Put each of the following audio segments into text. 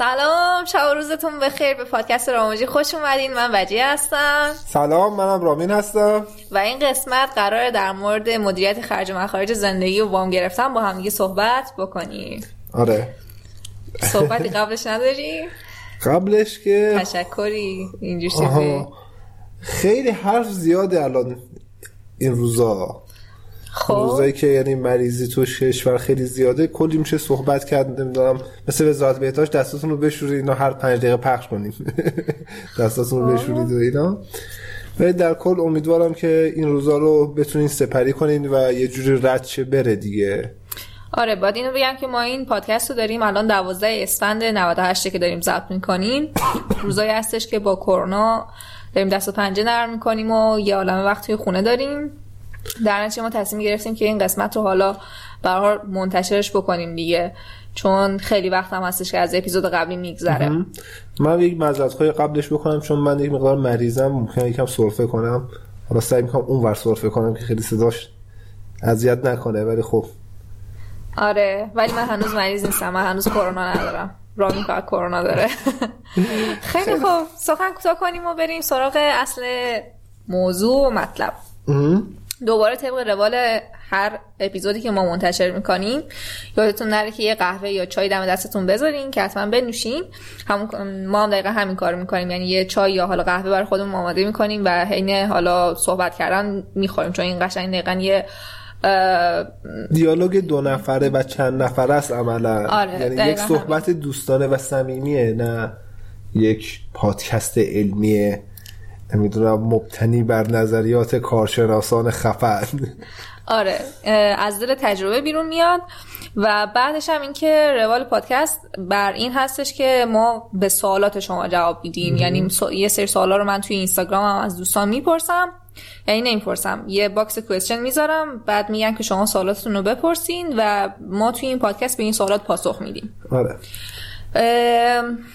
سلام، شب و روزتون بخیر. به پادکست رامونجی خوش اومدین. من وجی هستم. سلام، منم رامین هستم و این قسمت قراره در مورد مدیریت خرج و مخارج زندگی و وام گرفتن با هم دیگه صحبت بکنیم. آره. صحبتی قبلش نداری؟ قبلش که تشکری اینجوری چیزی. خیلی حرف زیاده الان این روزا. خب روزایی که یعنی مریضی تو کشور خیلی زیاده، کلی میشه صحبت کرد. نمیدونم مثل وزارت بهداشت دستاتون رو بشورید، اینا هر 5 دقیقه پخش کنید دستاتون رو بشورید و اینا. ولی در کل امیدوارم که این روزا رو بتونین سپری کنین و یه جوری رد شه بره دیگه. آره، بعد اینو بگم که ما این پادکست رو داریم الان 12 اسفند 98 که داریم ضبط می‌کنیم. روزایی هستش که با کرونا داریم دست و پنجه نرم می‌کنیم و یه عالمه وقت توی خونه داریم. در نتیجه ما تصمیم گرفتیم که این قسمت رو حالا برای منتشرش بکنیم دیگه، چون خیلی وقت هم هستش که از اپیزود قبلی میگذره. من یک معذرت‌خواهی قبلش بکنم، چون من یک مقدار مریضم، ممکنه یکم سرفه کنم. حالا سعی می‌کنم اونور سرفه کنم که خیلی صداش اذیت نکنه. ولی خب آره، ولی من هنوز مریض نیستم، من هنوز کرونا ندارم. رامین که کرونا داره. خیلی خوب، سخن کوتاه کنیم و بریم سراغ اصل موضوع و مطلب. دوباره طبق روال هر اپیزودی که ما منتشر میکنیم، یادتون نره که یه قهوه یا چای دم دستتون بذارین که حتما بنوشین. ما هم دقیقا همین کار میکنیم، یعنی یه چای یا حالا قهوه برای خودمون آماده میکنیم و حین حالا صحبت کردن میخوریم، چون این قشنگ دقیقا یه دیالوگ دو نفره و چند نفره است عملا. آره، یعنی یک صحبت همین دوستانه و صمیمیه، نه یک پادکست علمیه نمیدونم مبتنی بر نظریات کارشناسان خفن. آره، از دل تجربه بیرون میاد. و بعدش هم این که روال پادکست بر این هستش که ما به سوالات شما جواب میدیم. یعنی یه سری سوالا رو من توی اینستاگرام هم از دوستان میپرسم، یعنی نمیپرسم، یه باکس کوئسچن میذارم، بعد میگن که شما سوالاتتون رو بپرسین و ما توی این پادکست به این سوالات پاسخ میدیم. آره،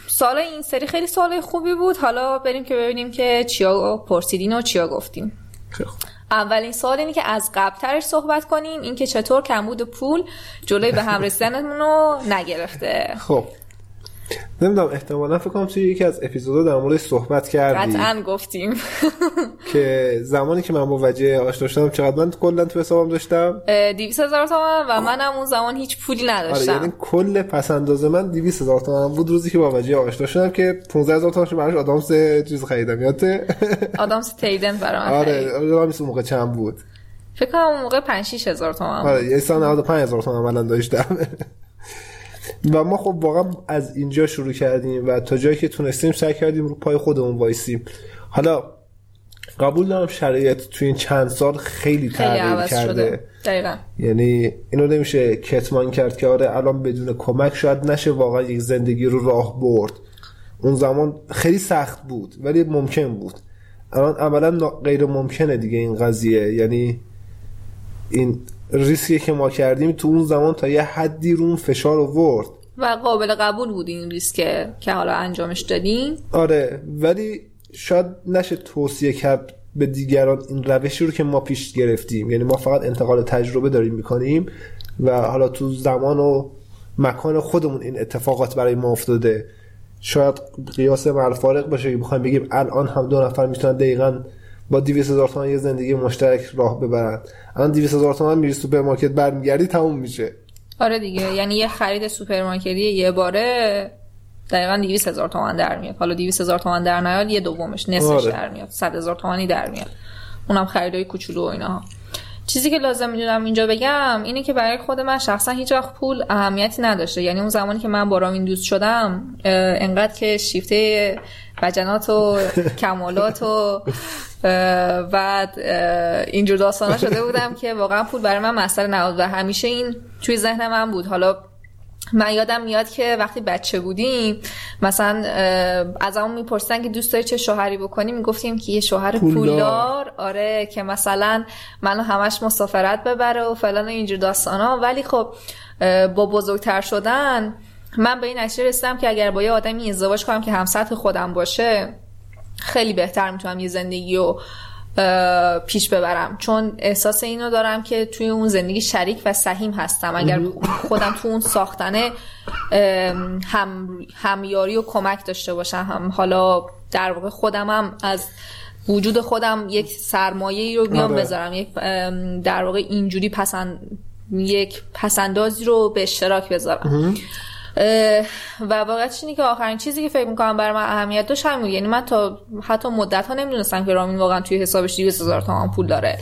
سوال این سری خیلی سوال خوبی بود. حالا بریم که ببینیم که چیا پرسیدین و چیا گفتیم. اولین سوال اینه که از قبل‌ترش صحبت کنیم، این که چطور کمبود پول جلوی به هم رسیدنمون رو نگرفته. خب نمیدونم، احتمالا فکر کنم توی یکی از اپیزودها در موردش صحبت کردیم، قطعاً گفتیم که زمانی که من با وجه آشنا شدم چقدر من کلا تو حسابم داشتم 200,000 تومان و منم اون زمان هیچ پولی نداشتم. آره، یعنی کل پس انداز من 200,000 تومان بود روزی که با وجه آشنا شدم که 15,000 تومانش براش آدامس چیز خریدم. یادته آدامس تیدن برام؟ آره، آدامس اون موقع چند بود؟ فکر کنم اون موقع 5-6 هزار تومان. آره، یه سال 95,000 تومان من داشتم. و ما خب واقعا از اینجا شروع کردیم و تا جایی که تونستیم سعی کردیم رو پای خودمون وایسیم. حالا قبول دارم شرایط توی این چند سال خیلی تغییر کرده، دقیقاً. یعنی اینو نمیشه کتمان کرد که آره الان بدون کمک شاید نشه واقعا یک زندگی رو راه برد. اون زمان خیلی سخت بود ولی ممکن بود، الان عملا غیر ممکنه دیگه این قضیه. یعنی این ریسکی که ما کردیم تو اون زمان تا یه حدی رو فشار آورد و قابل قبول بود این ریسکه که حالا انجامش دادیم. آره، ولی شاید نشه توصیه کرد به دیگران این روشی رو که ما پیش گرفتیم. یعنی ما فقط انتقال تجربه داریم میکنیم و حالا تو زمان و مکان خودمون این اتفاقات برای ما افتاده. شاید قیاس مالفارق باشه که بخوایم بگیم الان هم دو نفر میتونن دقیقاً با 200,000 تومان یه زندگی مشترک راه ببرن. الان 200,000 تومان میری سوپرمارکت برمیگردی تموم میشه. آره دیگه، یعنی یه خرید سوپرمارکتی یه باره دقیقاً 200,000 تومان در میاد. حالا 200,000 تومان در نیاد، یه دومش نصفش در میاد، 100,000 تومانی در میاد، اونم خریدای کوچولو و اینها. چیزی که لازم میدونم اینجا بگم اینه که برای خود من شخصا هیچ وقت پول اهمیتی نداشته. یعنی اون زمانی که من با رامین دوست شدم، انقدر که شیفته وجنات و کمالات و بعد اینجور داستانا شده بودم که واقعا پول برای من مسئله نبود و همیشه این توی ذهن من بود. حالا من یادم میاد که وقتی بچه بودیم مثلا ازمون میپرسن که دوست داری چه شوهری بکنی، میگفتیم که یه شوهر پولدار. آره، که مثلا منو همش مسافرت ببره و فلان اینجور داستانا. ولی خب با بزرگتر شدن من به این نتیجه رسیدم که اگر با یه آدمی ازدواج کنم که هم سطح خودم باشه، خیلی بهتر میتونم یه زندگی رو پیش ببرم، چون احساس اینو دارم که توی اون زندگی شریک و سهیم هستم. اگر خودم تو اون ساختن همیاری و کمک داشته باشم، هم حالا در واقع خودم هم از وجود خودم یک سرمایه‌ای رو بیام بذارم، یک در واقع اینجوری یک پسندازی رو به اشتراک بذارم. و واقعیتش اینه که آخرین چیزی که فکر می‌کنم برای من اهمیت داشت همین، یعنی من تا حتی مدت‌ها نمی‌دونستم که رامین واقعا توی حسابش 200,000 تومان پول داره،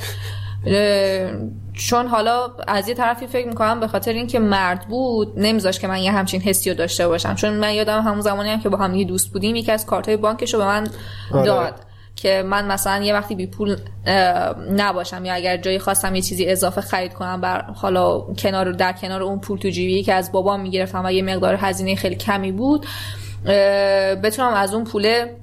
چون حالا از یه طرفی فکر می‌کنم به خاطر اینکه مرد بود نمی‌ذاشت که من یه همچین حسی رو داشته باشم، چون من یادم همون زمانی هم که با هم یه دوست بودیم یکی از کارت‌های بانکش رو به من داد که من مثلا یه وقتی بی پول نباشم یا اگر جایی خواستم یه چیزی اضافه خرید کنم بر حالا در کنار اون پول تو جیبی که از بابام میگرفتم و یه مقدار هزینه خیلی کمی بود بتونم از اون پوله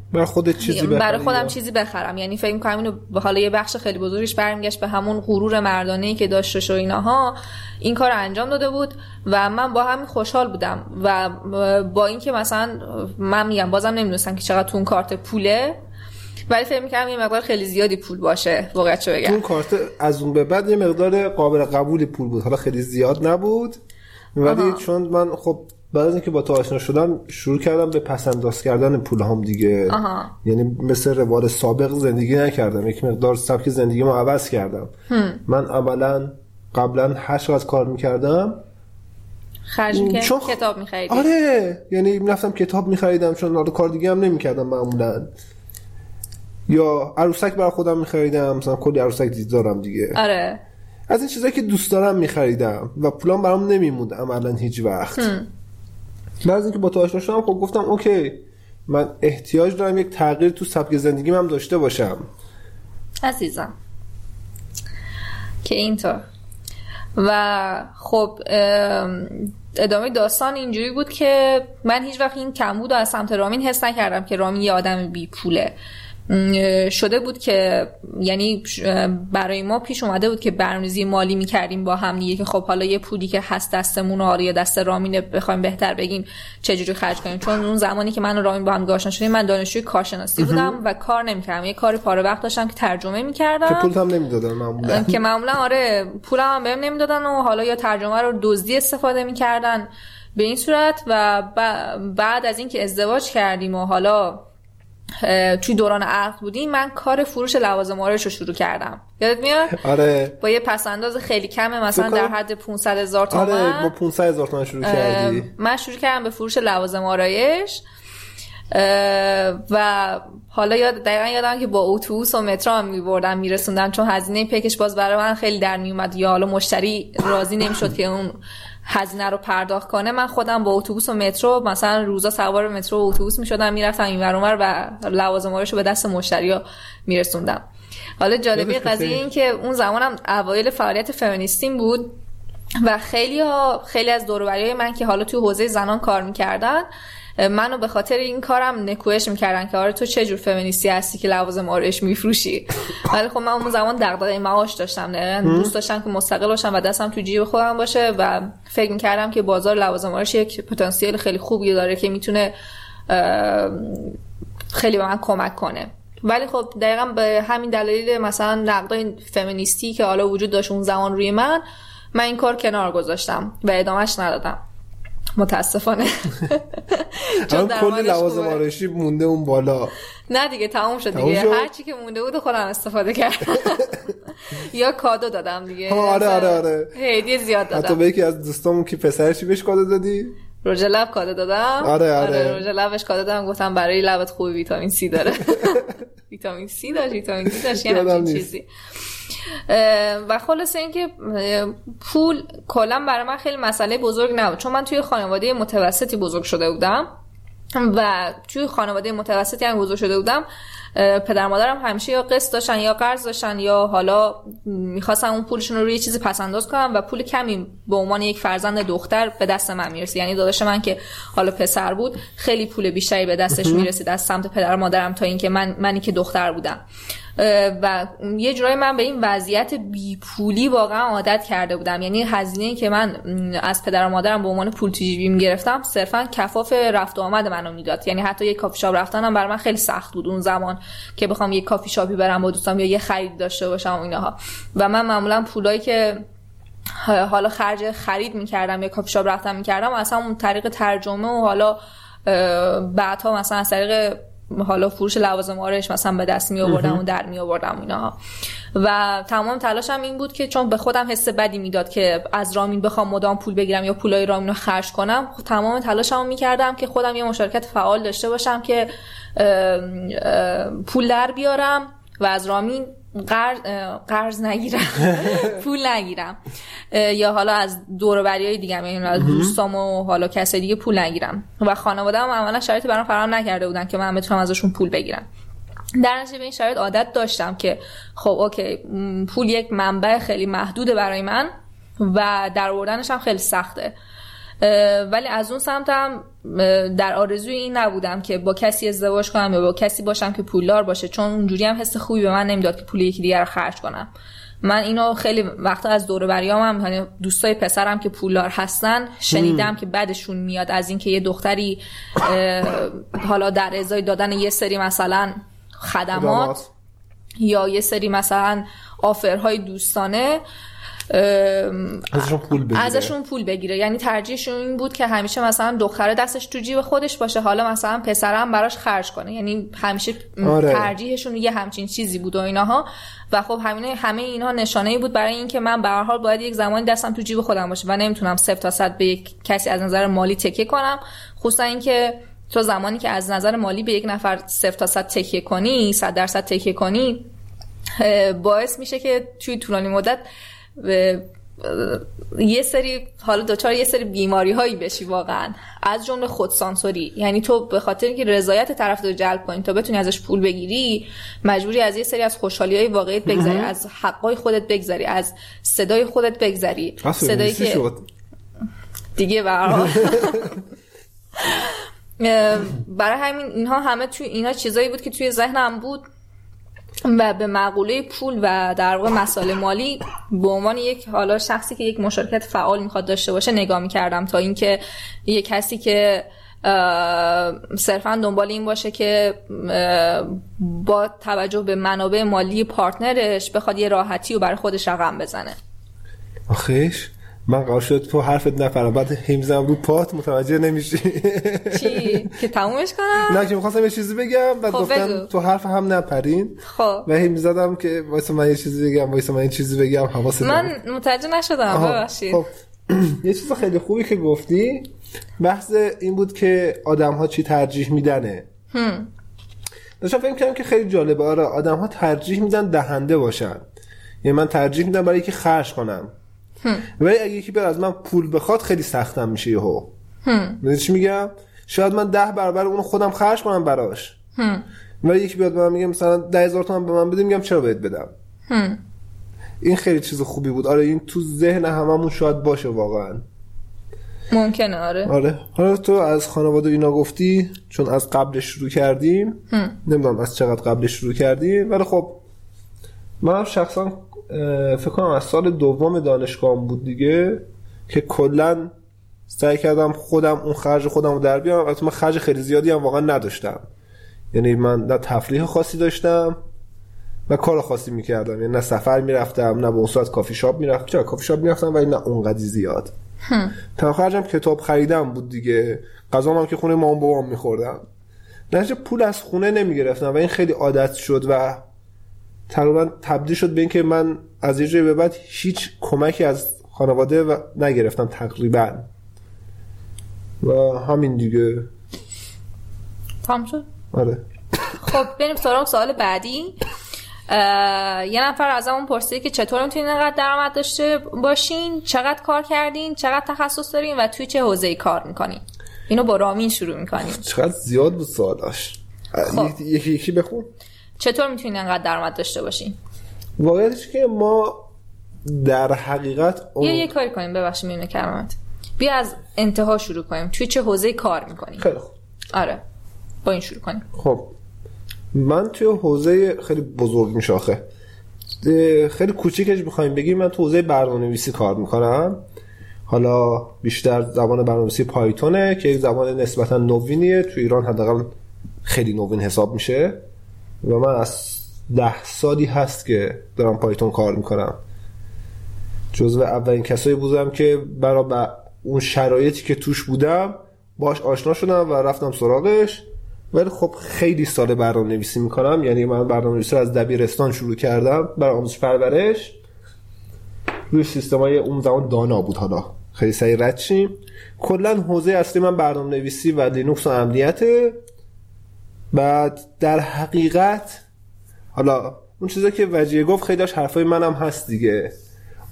برای خودم چیزی بخرم. یعنی فکر می‌کنم اینو حالا یه بخش خیلی بزرگش برمیگشت به همون غرور مردانه‌ای که داشتش و اینها، این کار انجام داده بود و من با همین خوشحال بودم. و با اینکه مثلا من میگم بازم نمی‌دونستم که چقدر اون کارت پوله، ولی فکر می‌کنم یه مقدار خیلی زیادی پول باشه. واقعا بگم اون کارت از اون به بعد یه مقدار قابل قبول پول بود، حالا خیلی زیاد نبود ولی چون من خب بعد از اینکه با تو آشنا شدم شروع کردم به پس‌انداز کردن پول هم دیگه. یعنی مثل روال سابق زندگی نکردم، یک مقدار سبک زندگی ما عوض کردم. من اولا قبلا 8 از کار می‌کردم، چون کتاب می‌خریدم. آره، یعنی می‌رفتم کتاب می‌خریدم چون کار دیگه هم نمی‌کردم معمولاً، یا عروسک برای خودم می‌خریدم، مثلا کلی عروسک دید دارم دیگه. آره. از این چیزایی که دوست دارم می‌خریدم و پولام برام نمیموند عملاً هیچ وقت. بعد از اینکه با تو آشنا شدم خب گفتم اوکی من احتیاج دارم یک تغییر تو سبک زندگیم هم داشته باشم. عزیزم که اینطور. و خب ادامه داستان اینجوری بود که من هیچ وقت این کمبود رو از سمت رامین حس نکردم که رامین یه آدم بی پوله. شده بود که یعنی برای ما پیش اومده بود که برنامه‌ریزی مالی می‌کردیم با هم دیگه که خب حالا یه پولی که هست دستمون رو یا دست رامین بخوایم بهتر بگیم چجوری خرج کنیم. چون اون زمانی که من و رامین با هم آشنا شدیم من دانشجوی کارشناسی بودم و کار نمی‌کردم، یه کار پاره وقت داشتم که ترجمه می‌کردم که پولم نمی‌دادن معمولا که معمولا آره پولم بهم نمی‌دادن و حالا یا ترجمه رو دزدی استفاده می‌کردن به این صورت. و بعد از اینکه ازدواج کردیم و حالا توی دوران عقد بودیم من کار فروش لوازم آرایش رو شروع کردم. یادت میاد؟ آره. با یه پس‌انداز خیلی کمه، مثلا در حد 500,000 تومان. آره با 500,000 تومان شروع کردی. من شروع کردم به فروش لوازم آرایش و حالا یادم که با اتوبوس و مترو هم می‌بردم میرسوندم، چون هزینه پکش باز برای من خیلی در میومد یا حالا مشتری راضی نمی‌شد که اون هزینه رو پرداخت کنه. من خودم با اتوبوس و مترو مثلا روزا سوار مترو و اتوبوس میشدم میرفتم اینور اونور و لوازم هاش رو به دست مشتریا میرسوندم. حالا جالبی قضیه این که اون زمانم اوایل فعالیت فمینیستیم بود و خیلی از دور و بریای من که حالا توی حوزه زنان کار میکردن منو به خاطر این کارم نکوهش میکردن که آره تو چه جور فمینیستی هستی که لوازم آرایش میفروشی. ولی خب من اون زمان دغدغه معاش داشتم، دوست داشتم که مستقل باشم و دستم تو جیب خودم باشه و فکر میکردم که بازار لوازم آرایش یک پتانسیل خیلی خوبی داره که میتونه خیلی به من کمک کنه. ولی خب دقیقاً به همین دلایل مثلا نقدای فمینیستی که حالا وجود داشت اون زمان روی من این کار کنار گذاشتم و ادامهش ندادم متاسفانه. چون کلی لوازم آرایشی مونده اون بالا. نه دیگه تمام شد دیگه، هر چی که مونده بود خودم استفاده کردم یا کادو دادم دیگه. آره هدیه زیاد دادم. حتی به یکی از دوستامون که پسرشی بهش کادو دادی؟ رژ لب کادو دادم. آره رژ لبش کادو دادم، گفتم برای لبت خوب ویتامین سی داره. ویتامین سی داشت یه چیزی. و خلاصه اینکه پول کلا برای من خیلی مسئله بزرگ نبود، چون من توی خانواده متوسطی بزرگ شده بودم و توی خانواده متوسطی هم بزرگ شده بودم. پدر مادرم همیشه یا قسط داشتن یا قرض داشتن یا حالا می‌خواستن اون پولشون رو روی چیزی پس‌انداز کنن و پول کمی به عنوان یک فرزند دختر به دست من میرسه. یعنی داداش من که حالا پسر بود خیلی پول بیشتری به دستش میرسید از سمت پدر مادرم تا اینکه منی که دختر بودم. و یه جورایی من به این وضعیت بیپولی واقعا عادت کرده بودم. یعنی هزینه‌ای که من از پدر و مادرم به عنوان پول تو جیبم گرفتم صرفا کفاف رفت و آمد منو میداد. یعنی حتی یه کافی شاپ رفتنم برام خیلی سخت بود اون زمان که بخوام یه کافی شاپی برم با دوستام یا یه خرید داشته باشم و اینها. و من معمولا پولایی که حالا خرج خرید میکردم یا کافی شاپ رفتن میکردم اصلا اون طریق ترجمه و حالا بعدها مثلا از طریق حالا فروش لوازم آرایش مثلا به دست می آوردم و در می آوردم اینا. و تمام تلاشم این بود که چون به خودم حس بدی میداد که از رامین بخوام مدام پول بگیرم یا پولای رامین رو خرج کنم، تمام تلاشمو میکردم که خودم یه مشارکت فعال داشته باشم که پول در بیارم و از رامین قرض نگیرم، پول نگیرم، یا حالا از دور و بریای دیگم، یعنی از دوستام و حالا کسای دیگه پول نگیرم. و خانواده‌ام عملاً شرایط برام فراهم نکرده بودن که من بتونم ازشون پول بگیرم. در نتیجه به این شرایط عادت داشتم که خب اوکی، پول یک منبع خیلی محدوده برای من و در آوردنش هم خیلی سخته، ولی از اون سمتم در آرزوی این نبودم که با کسی ازدواج کنم یا با کسی باشم که پولدار باشه، چون اونجوری هم حس خوبی به من نمیداد که پول یکی دیگر رو خرج کنم. من اینو خیلی وقتا از دور و بریامم، یعنی دوستای پسرم که پولدار هستن، شنیدم که بعدشون میاد از این که یه دختری حالا در ازای دادن یه سری مثلا خدمات یا یه سری مثلا آفرهای دوستانه ازشون پول بگیره. یعنی ترجیحشون این بود که همیشه مثلا دختره دستش تو جیب خودش باشه، حالا مثلا پسرم براش خرج کنه. یعنی همیشه ترجیحشون یه همچین چیزی بود و اینها. و خب همه اینها نشانه‌ای بود برای این که من به هر حال باید یک زمانی دستم تو جیب خودم باشه و نمیتونم 0 تا 100 به یک کسی از نظر مالی تکیه کنم، خصوصا اینکه تو زمانی که از نظر مالی به یک نفر 0 تا 100 تکیه کنی، 100% تکیه کنی، باعث میشه که توی طولانی مدت یه سری حالا دوچار یه سری بیماری هایی بشی واقعا، از جمله خودسانسوری. یعنی تو به خاطر اینکه رضایت طرف رو جلب کنی تا بتونی ازش پول بگیری، مجبوری از یه سری از خوشحالی‌های واقعیت بگذری، از حقای خودت بگذری، از صدای خودت بگذری، صدایی که دیگه برای برای همین اینها همه توی اینا چیزایی بود که توی ذهنم بود و به مقوله پول و در واقع مسائل مالی به عنوان یک حالا شخصی که یک مشارکت فعال میخواد داشته باشه نگاه میکردم، تا اینکه یک کسی که صرفا دنبال این باشه که با توجه به منابع مالی پارتنرش بخواد یه راحتی و برای خودش رقم بزنه. آخیش من قرار شد تو حرفت نفرم، بعد همزم رو پات متوجه نمیشی چی؟ که تمومش کنم؟ نه که میخواستم یه چیزی بگم، بعد گفتم تو حرف هم نپرین و همزدم که وایسا من یه چیزی بگم حواست من متوجه نشدم، ببخشید. یه چیز خیلی خوبی که گفتی بحث این بود که آدم ها چی ترجیح میدنه. داشتم فکر می‌کردم که خیلی جالبه. آره، آدم ها ترجیح میدن دهنده باشن، یعنی من ترجیح میدم برای اینکه خرج کنم، ولی اگه یکی بر از من پول بخواد خیلی سختم میشه یهو. یعنی چی میگم؟ شاید من 10 برابر اونو خودم خرج کنم براش، ولی یکی بیاد من میگه مثلا 10,000 تومان به من بده، میگم چرا بهت بدم. این خیلی چیز خوبی بود. آره، این تو ذهن هممون شاید باشه واقعا، ممکنه. آره. حالا تو از خانواده اینا گفتی، چون از قبلش شروع کردیم، نمیدونم از چقدر قبلش شروع کردیم، ولی خب من شخصا فکر کنم از سال دوم دانشگاهم بود دیگه که کلا سعی کردم خودم اون خرج خودم رو در بیارم. البته من خرج خیلی زیادی هم واقعا نداشتم، یعنی من نه تفریح خاصی داشتم و کار خاصی میکردم، یعنی نه سفر میرفتم نه به اون صورت کافی شاپ میرفتم. چرا کافی شاپ میرفتم ولی نه اونقدی زیاد. تنها خرجم کتاب خریدم بود دیگه، غذام هم که خونه مام بابام میخوردم، نه پول از خونه نمیگرفتم و این خیلی عادت شد و تقریبا تبدیل شد به این که من از یه جایی به بعد هیچ کمکی از خانواده و نگرفتم تقریبا. و همین دیگه تمام شد. آره. خب بریم سراغ سوال بعدی. یه نفر از همون پرسید که چطور میتونین اینقدر درآمد داشته باشین، چقدر کار کردین، چقدر تخصص دارین و توی چه حوزه‌ای کار میکنین. اینو با رامین شروع میکنیم. چقدر زیاد بود سوالاش. خب. یکی بخون. چطور میتونین انقدر درآمد داشته باشین؟ واقعیتش که ما در حقیقت یه کاری کنیم، ببخشید میونه کلمات، بیا از انتها شروع کنیم. توی چه حوزه‌ای کار میکنین؟ خیلی خوب. آره، با این شروع کنیم. خب من توی حوزه خیلی بزرگ میشاخه خیلی کوچیکش بخوایم بگیم، من تو حوزه برنامه‌نویسی کار میکنم. حالا بیشتر زبان برنامه‌نویسی پایتونه که یک زبان نسبتاً نوینیه تو ایران، حداقل خیلی نوین حساب میشه و من از 10 سالی هست که دارم پایتون کار میکنم. جزو اولین کسایی بودم که برای اون شرایطی که توش بودم باش آشنا شدم و رفتم سراغش. ولی خب خیلی سال برنامه‌نویسی میکنم، یعنی من برنامه‌نویسی رو از دبیرستان شروع کردم برای آموزش پرورش روی سیستمای اون زمان دانا بود. حالا خیلی سریع رد شیم، کلا حوزه اصلی من برنامه‌نویسی و لینوکس و امنیته. بعد در حقیقت حالا اون چیزا که وجیه گفت خیلی داشت حرفای منم هست دیگه،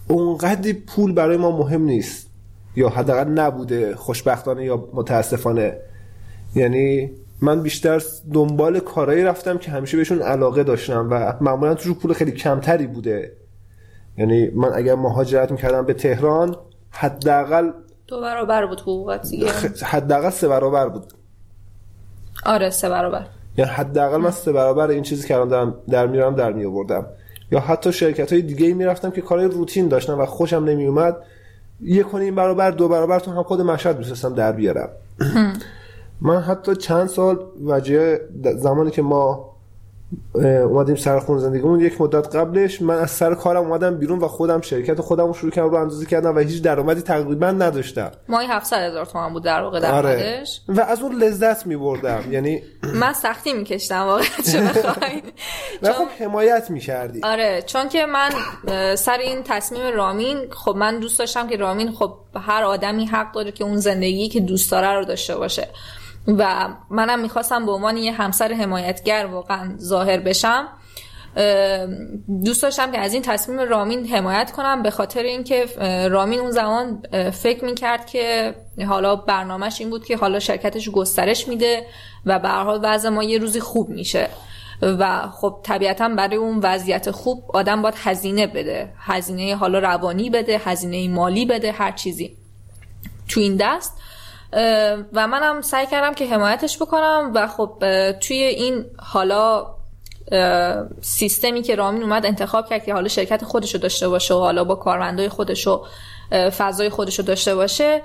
اونقدر پول برای ما مهم نیست، یا حداقل نبوده خوشبختانه یا متاسفانه. یعنی من بیشتر دنبال کارایی رفتم که همیشه بهشون علاقه داشتم و معمولا توش پول خیلی کمتری بوده. یعنی من اگر مهاجرت میکردم به تهران حداقل 2 برابر بود حقوقت، حداقل 3 برابر بود. آره 3 برابر. یعنی حداقل من 3 برابر این چیزی که الان در میارم در میآوردم، یا حتی شرکت‌های دیگه‌ای میرفتم که کارهای روتین داشتم و خوشم نمیومد، 1.5 برابر 2 برابر تو هم خود مشهد می‌تونستم در بیارم. من حتی چند سال وجه زمانی که ما اومدیم سر خون زندگیمون، یک مدت قبلش من از سر کارم اومدم بیرون و خودم شرکت خودمو شروع کردم، رو اندازه کردم و هیچ درآمدی تقریبا نداشتم. ماهی 700,000 تومان بود در واقع درآمدش. آره. و از اون لذت می‌بردم. یعنی من سختی می‌کشیدم واقعا چه بخواید. و خب حمایت می‌کردی. آره چون که من سر این تصمیم رامین، خب من دوست داشتم که رامین، خب هر آدمی حق داره که اون زندگی که دوست داره رو داشته باشه. و منم میخواستم به عنوان یه همسر حمایتگر واقعا ظاهر بشم. دوست داشتم که از این تصمیم رامین حمایت کنم، به خاطر اینکه رامین اون زمان فکر میکرد که حالا برنامهش این بود که حالا شرکتش گسترش میده و به هر حال وضع ما یه روزی خوب میشه و خب طبیعتا برای اون وضعیت خوب آدم باید هزینه بده، هزینه حالا روانی بده، هزینه مالی بده، هر چیزی تو این دست. و منم سعی کردم که حمایتش بکنم و خب توی این حالا سیستمی که رامین اومد انتخاب کرد که حالا شرکت خودشو داشته باشه و حالا با کارمندای خودشو فضای خودشو داشته باشه،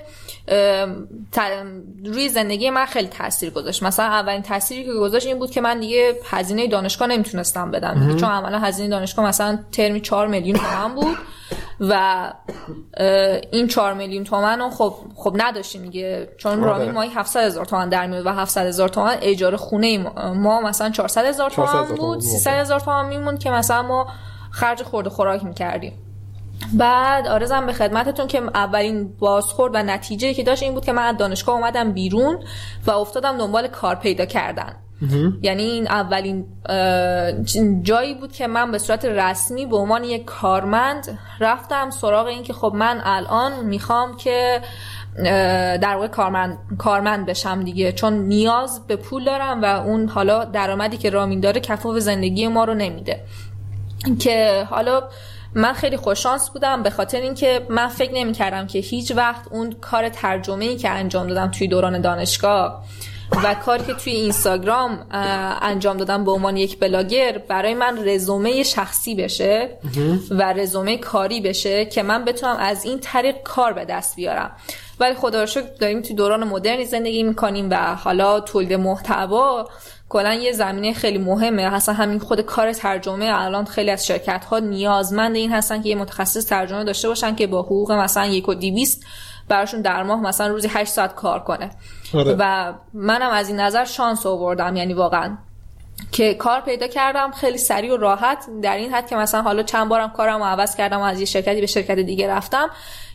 روی زندگی من خیلی تاثیر گذاشت. مثلا اولین تاثیری که گذاشت این بود که من دیگه هزینه دانشگاه نمیتونستم بدم، چون عملا هزینه دانشگاه مثلا ترمی 4 میلیون تومان بود و این 4 میلیون تومان رو خب نداشتیم دیگه، چون رامین ماهی 700,000 تومان در میاد و 700,000 تومان اجاره خونه ما مثلا 400,000 تومان بود، 300,000 تومان میمون که مثلا ما خرج خورد و خوراک میکردیم. بعد آرزم به خدمتتون که اولین بازخورد و نتیجه‌ای که داشت این بود که من از دانشگاه اومدم بیرون و افتادم دنبال کار پیدا کردن. یعنی این اولین جایی بود که من به صورت رسمی به عنوان یک کارمند رفتم سراغ این که خب من الان میخوام که در واقع کارمند بشم دیگه، چون نیاز به پول دارم و اون حالا درآمدی که رامین داره کفاف زندگی ما رو نمیده. که حالا من خیلی خوششانس بودم به خاطر اینکه من فکر نمی کردم که هیچ وقت اون کار ترجمه‌ای که انجام دادم توی دوران دانشگاه و کاری که توی اینستاگرام انجام دادم به عنوان یک بلاگر برای من رزومه شخصی بشه و رزومه کاری بشه که من بتونم از این طریق کار به دست بیارم. ولی خدا رو شکر داریم توی دوران مدرنی زندگی میکنیم و حالا تولید محتوا کلا یه زمینه خیلی مهمه. اصلا همین خود کار ترجمه الان خیلی از شرکت‌ها نیازمند این هستن که یه متخصص ترجمه داشته باشن که با حقوق مثلا 1.200 براشون در ماه مثلا روزی 8 ساعت کار کنه. آره. و منم از این نظر شانس آوردم، یعنی واقعا که کار پیدا کردم خیلی سریع و راحت، در این حد که مثلا حالا چند بارم کارمو عوض کردم و از یه شرکتی به شرکت دیگه رفتم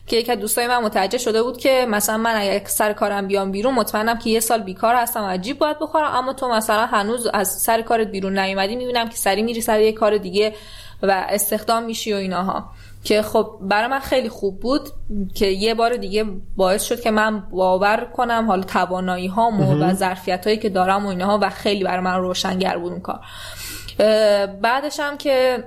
که یک از دوستای من متوجه شده بود که مثلا من اگه سر کارم بیام بیرون مطمئنم که 1 سال بیکار هستم و جیب باید بخورم، اما تو مثلا هنوز از سر کارت بیرون نیومدی، میبینم که سری میری سر یه کار دیگه و استخدام میشی و ایناها. که خب برای من خیلی خوب بود که یه بار دیگه باعث شد که من باور کنم حالا توانایی‌هامو و ظرفیتایی که دارم و ایناها، و خیلی برای من روشنگر بود اون کار. بعدش هم که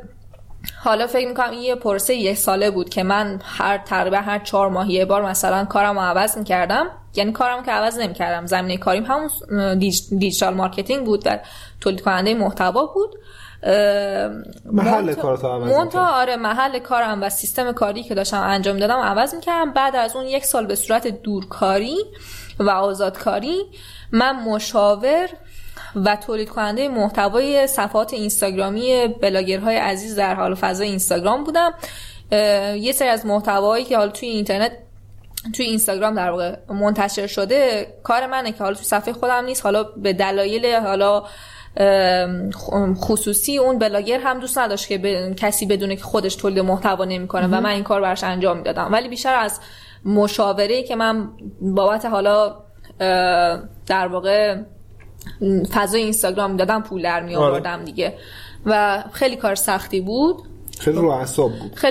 حالا فکر میکنم این یه پروسه یک ساله بود که من تقریبا هر 4 ماه یه بار مثلا کارم رو عوض میکردم، یعنی کارم که عوض نمیکردم، زمینه کاریم همون دیجیتال مارکتینگ بود و تولید کننده محتوا بود. محل کارتو عوض میکردم، آره محل کارم و سیستم کاری که داشتم انجام دادم عوض میکردم. بعد از اون 1 سال به صورت دورکاری و آزادکاری من مشاور و تولید کننده محتوای صفحات اینستاگرامی بلاگرهای عزیز در حال فضای اینستاگرام بودم. یه سری از محتوایی که حالا توی اینترنت توی اینستاگرام در واقع منتشر شده کار منه که حالا توی صفحه خودم نیست، حالا به دلایل حالا خصوصی اون بلاگر هم دوست نداشت که کسی بدونه که خودش تولید محتوا نمی‌کنه و من این کار براش انجام میدادم. ولی بیشتر از مشاوره‌ای که من بابت حالا در واقع فضای اینستاگرام دادم پول در می آوردم دیگه، و خیلی کار سختی بود، خیلی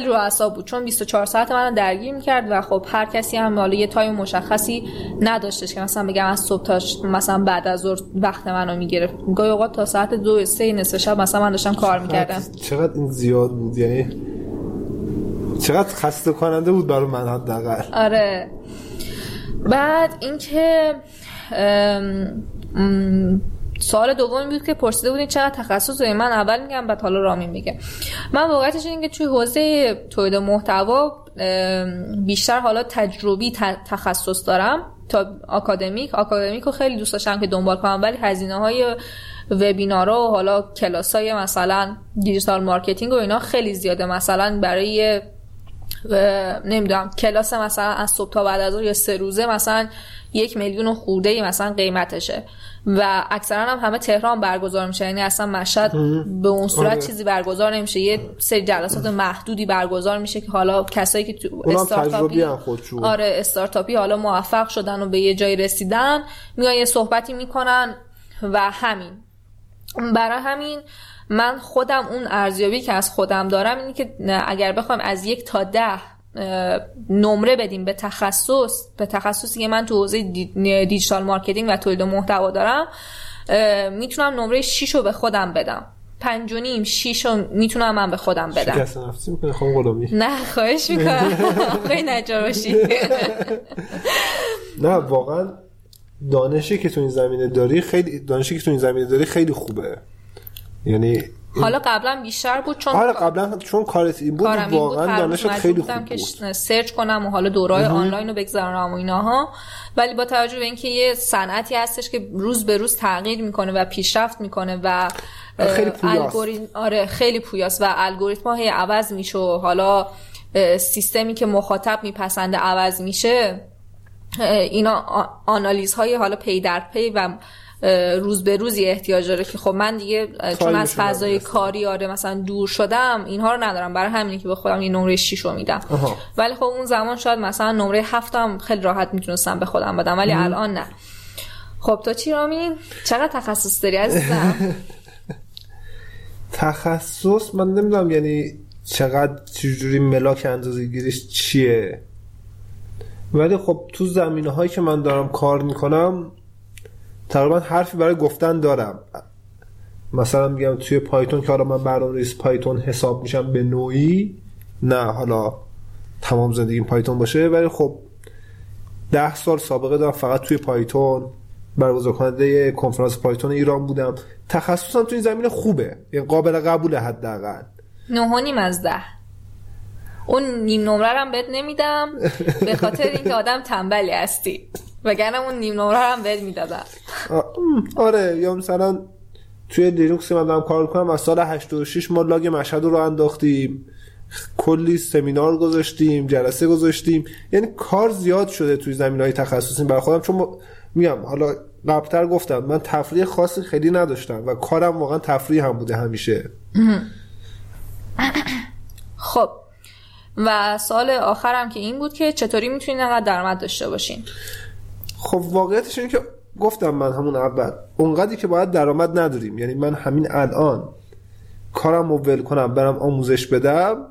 رو اعصاب بود چون 24 ساعت منو درگیر می‌کرد و خب هر کسی هم حالا یه تایم مشخصی نداشتش که مثلا بگم از صبح تا مثلا بعد از ظهر وقت منو می‌گرفت. گاهی اوقات تا ساعت 2 3 نصف شب مثلا من داشتم کار می‌کردم. چقدر این زیاد بود، یعنی چقدر خسته کننده بود برای من حداقل. آره. بعد اینکه سوال دوم بود که پرسیده بودین چقدر تخصص دارین. من اول میگم بعد حالا رامین میگه. من واقعیتش اینه که توی حوزه تولید محتوا بیشتر حالا تجربی تخصص دارم تا آکادمیک رو خیلی دوست داشتم که دنبال کنم، ولی هزینه‌های وبینارها و حالا کلاسای مثلا دیجیتال مارکتینگ و اینا خیلی زیاده. مثلا برای نمیدونم کلاس مثلا از صبح تا بعد از ظهر یا 3 روزه مثلا 1 میلیون خورده‌ای مثلا قیمتشه و اکثرا هم همه تهران برگزار میشه، یعنی اصلا مشهد به اون صورت چیزی برگزار نمیشه، یه سری جلسات محدودی برگزار میشه که حالا کسایی که استارتاپی حالا موفق شدن و به یه جای رسیدن میان یه صحبتی میکنن و همین. برای همین من خودم اون ارزیابی که از خودم دارم اینه که اگر بخوایم از 1 تا 10 نمره بدیم به تخصص، به تخصصی که من تو حوزه دیجیتال مارکتینگ و تولید محتوا دارم، میتونم نمره 6 رو به خودم بدم. 5.5 6 رو میتونم من به خودم بدم. شکست نفسی میکنه خانم غلامی؟ نه خواهش میکنم خیلی نجارشی. نه واقعا دانشی که تو این زمینه داری خیلی خوبه. یعنی حالا قبلا بیشتر بود چون کارت این بود واقعا دانشت خیلی خوب بود که سرچ کنم و حالا دوره‌های آنلاین رو بگذارم و ایناها، ولی با توجه به اینکه یه صنعتی هستش که روز به روز تغییر میکنه و پیشرفت میکنه و خیلی پویاست. آره خیلی پویاست و الگوریتم‌ها هی عوض میشه و حالا سیستمی که مخاطب میپسنده عوض میشه، اینا آنالیزهای حالا پی در پی و روز به روز احتیاج داره که خب من دیگه چون از فضای کاری آره مثلا دور شدم اینها رو ندارم، برای همینه که به خودم یه نمره 6 رو میدم. ولی خب اون زمان شاید مثلا نمره 7 هم خیلی راحت میتونستم به خودم بدم، ولی الان نه. خب تو چی رامین؟ چقدر تخصص داری عزیزم؟ تخصص من نمیدونم، یعنی چقدر چجوری ملاک اندازه‌گیریش چیه، ولی خب تو زمینه‌هایی که من دارم کار میکنم تقریبا حرفی برای گفتن دارم. مثلا میگم توی پایتون که حالا من برنامه‌نویس پایتون حساب میشم به نوعی، نه حالا تمام زندگیم پایتون باشه، ولی خب 10 سال سابقه دارم فقط توی پایتون، برگزارکننده کنفرانس پایتون ایران بودم. تخصصم توی این زمینه خوبه، یعنی قابل قبوله حداقل. 9.5 از 10. اون نیم نمره رو هم بهت نمیدم به خاطر اینکه آدم تنبلی هستی، وگرنه اون نیم نمره هم بهت میدادم. آره یا مثلا توی دیلوکس من دارم کار میکنم، از سال 86 ما لاگ مشهد رو انداختیم، کلی سمینار گذاشتیم، جلسه گذاشتیم، یعنی کار زیاد شده توی زمینهای تخصصی برای خودم. چون میگم حالا قبلتر گفتم من تفریح خاصی خیلی نداشتم و کارم واقعا تفریح هم بوده همیشه. خب و سال آخرم که این بود که چطوری میتونین انقدر درآمد داشته باشین؟ خب واقعیتش اینه که گفتم من همون اول اونقدری که باید درآمد نداریم، یعنی من همین الان کارم رو ول کنم برم آموزش بدم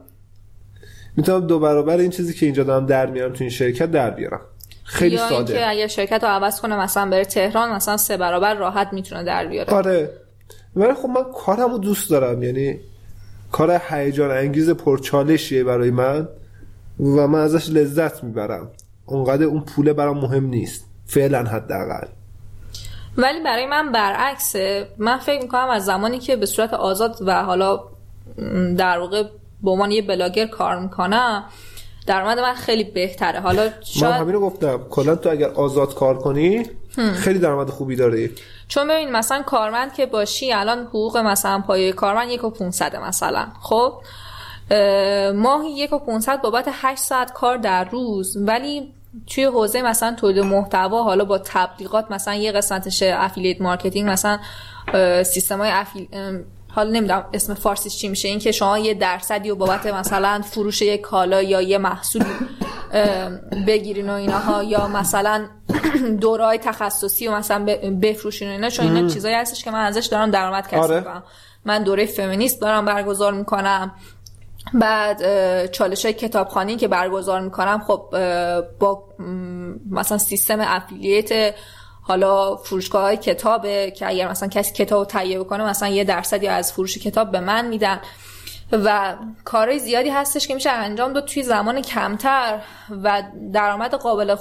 میتونم 2 برابر این چیزی که اینجا دارم در میارم تو این شرکت در بیارم. خیلی یا ساده. یا اینکه اگه شرکت رو عوض کنم مثلا بره تهران مثلا 3 برابر راحت میتونه در بیاره. آره ولی خب من کارم رو دوست دارم، یعنی کار هیجان انگیز پرچالشیه برای من و من ازش لذت میبرم. اونقدر اون پوله برام مهم نیست فعلا حداقل. ولی برای من برعکسه. من فکر میکنم از زمانی که به صورت آزاد و حالا در واقع به عنوان یه بلاگر کار میکنم درآمد من خیلی بهتره. حالا شاید من همین رو گفتم، کلا تو اگر آزاد کار کنی خیلی درآمد خوبی داری. چون ببین مثلا کارمند که باشی الان حقوق مثلا پایه کارمند 1500 مثلا، خب ماهی 1500 بابت 8 ساعت کار در روز، ولی توی حوزه مثلا تولید محتوا حالا با تبلیغات مثلا یه قسمتش افیلیت مارکتینگ، مثلا سیستم‌های حالا نمیدونم اسم فارسیش چی میشه، این که شما یه درصدی و بابت مثلا فروش یک کالا یا یه محصول بگیرین و اینها، یا مثلا دوره‌های تخصصی و مثلا بفروشین و اینا، چون اینا چیزایی هستش که من ازش دارم درآمد کسب می‌کنم. آره. من دوره فمینیست دارم برگزار می‌کنم، بعد چالش‌های کتابخوانی که برگزار می‌کنم خب با مثلا سیستم افیلیت حالا فروشگاه‌های کتابه که اگر مثلا کسی کتابو تهیه بکنه مثلا یه درصدی از فروش کتاب به من میدن و کارهای زیادی هستش که میشه انجام داد توی زمان کمتر و درآمد قابل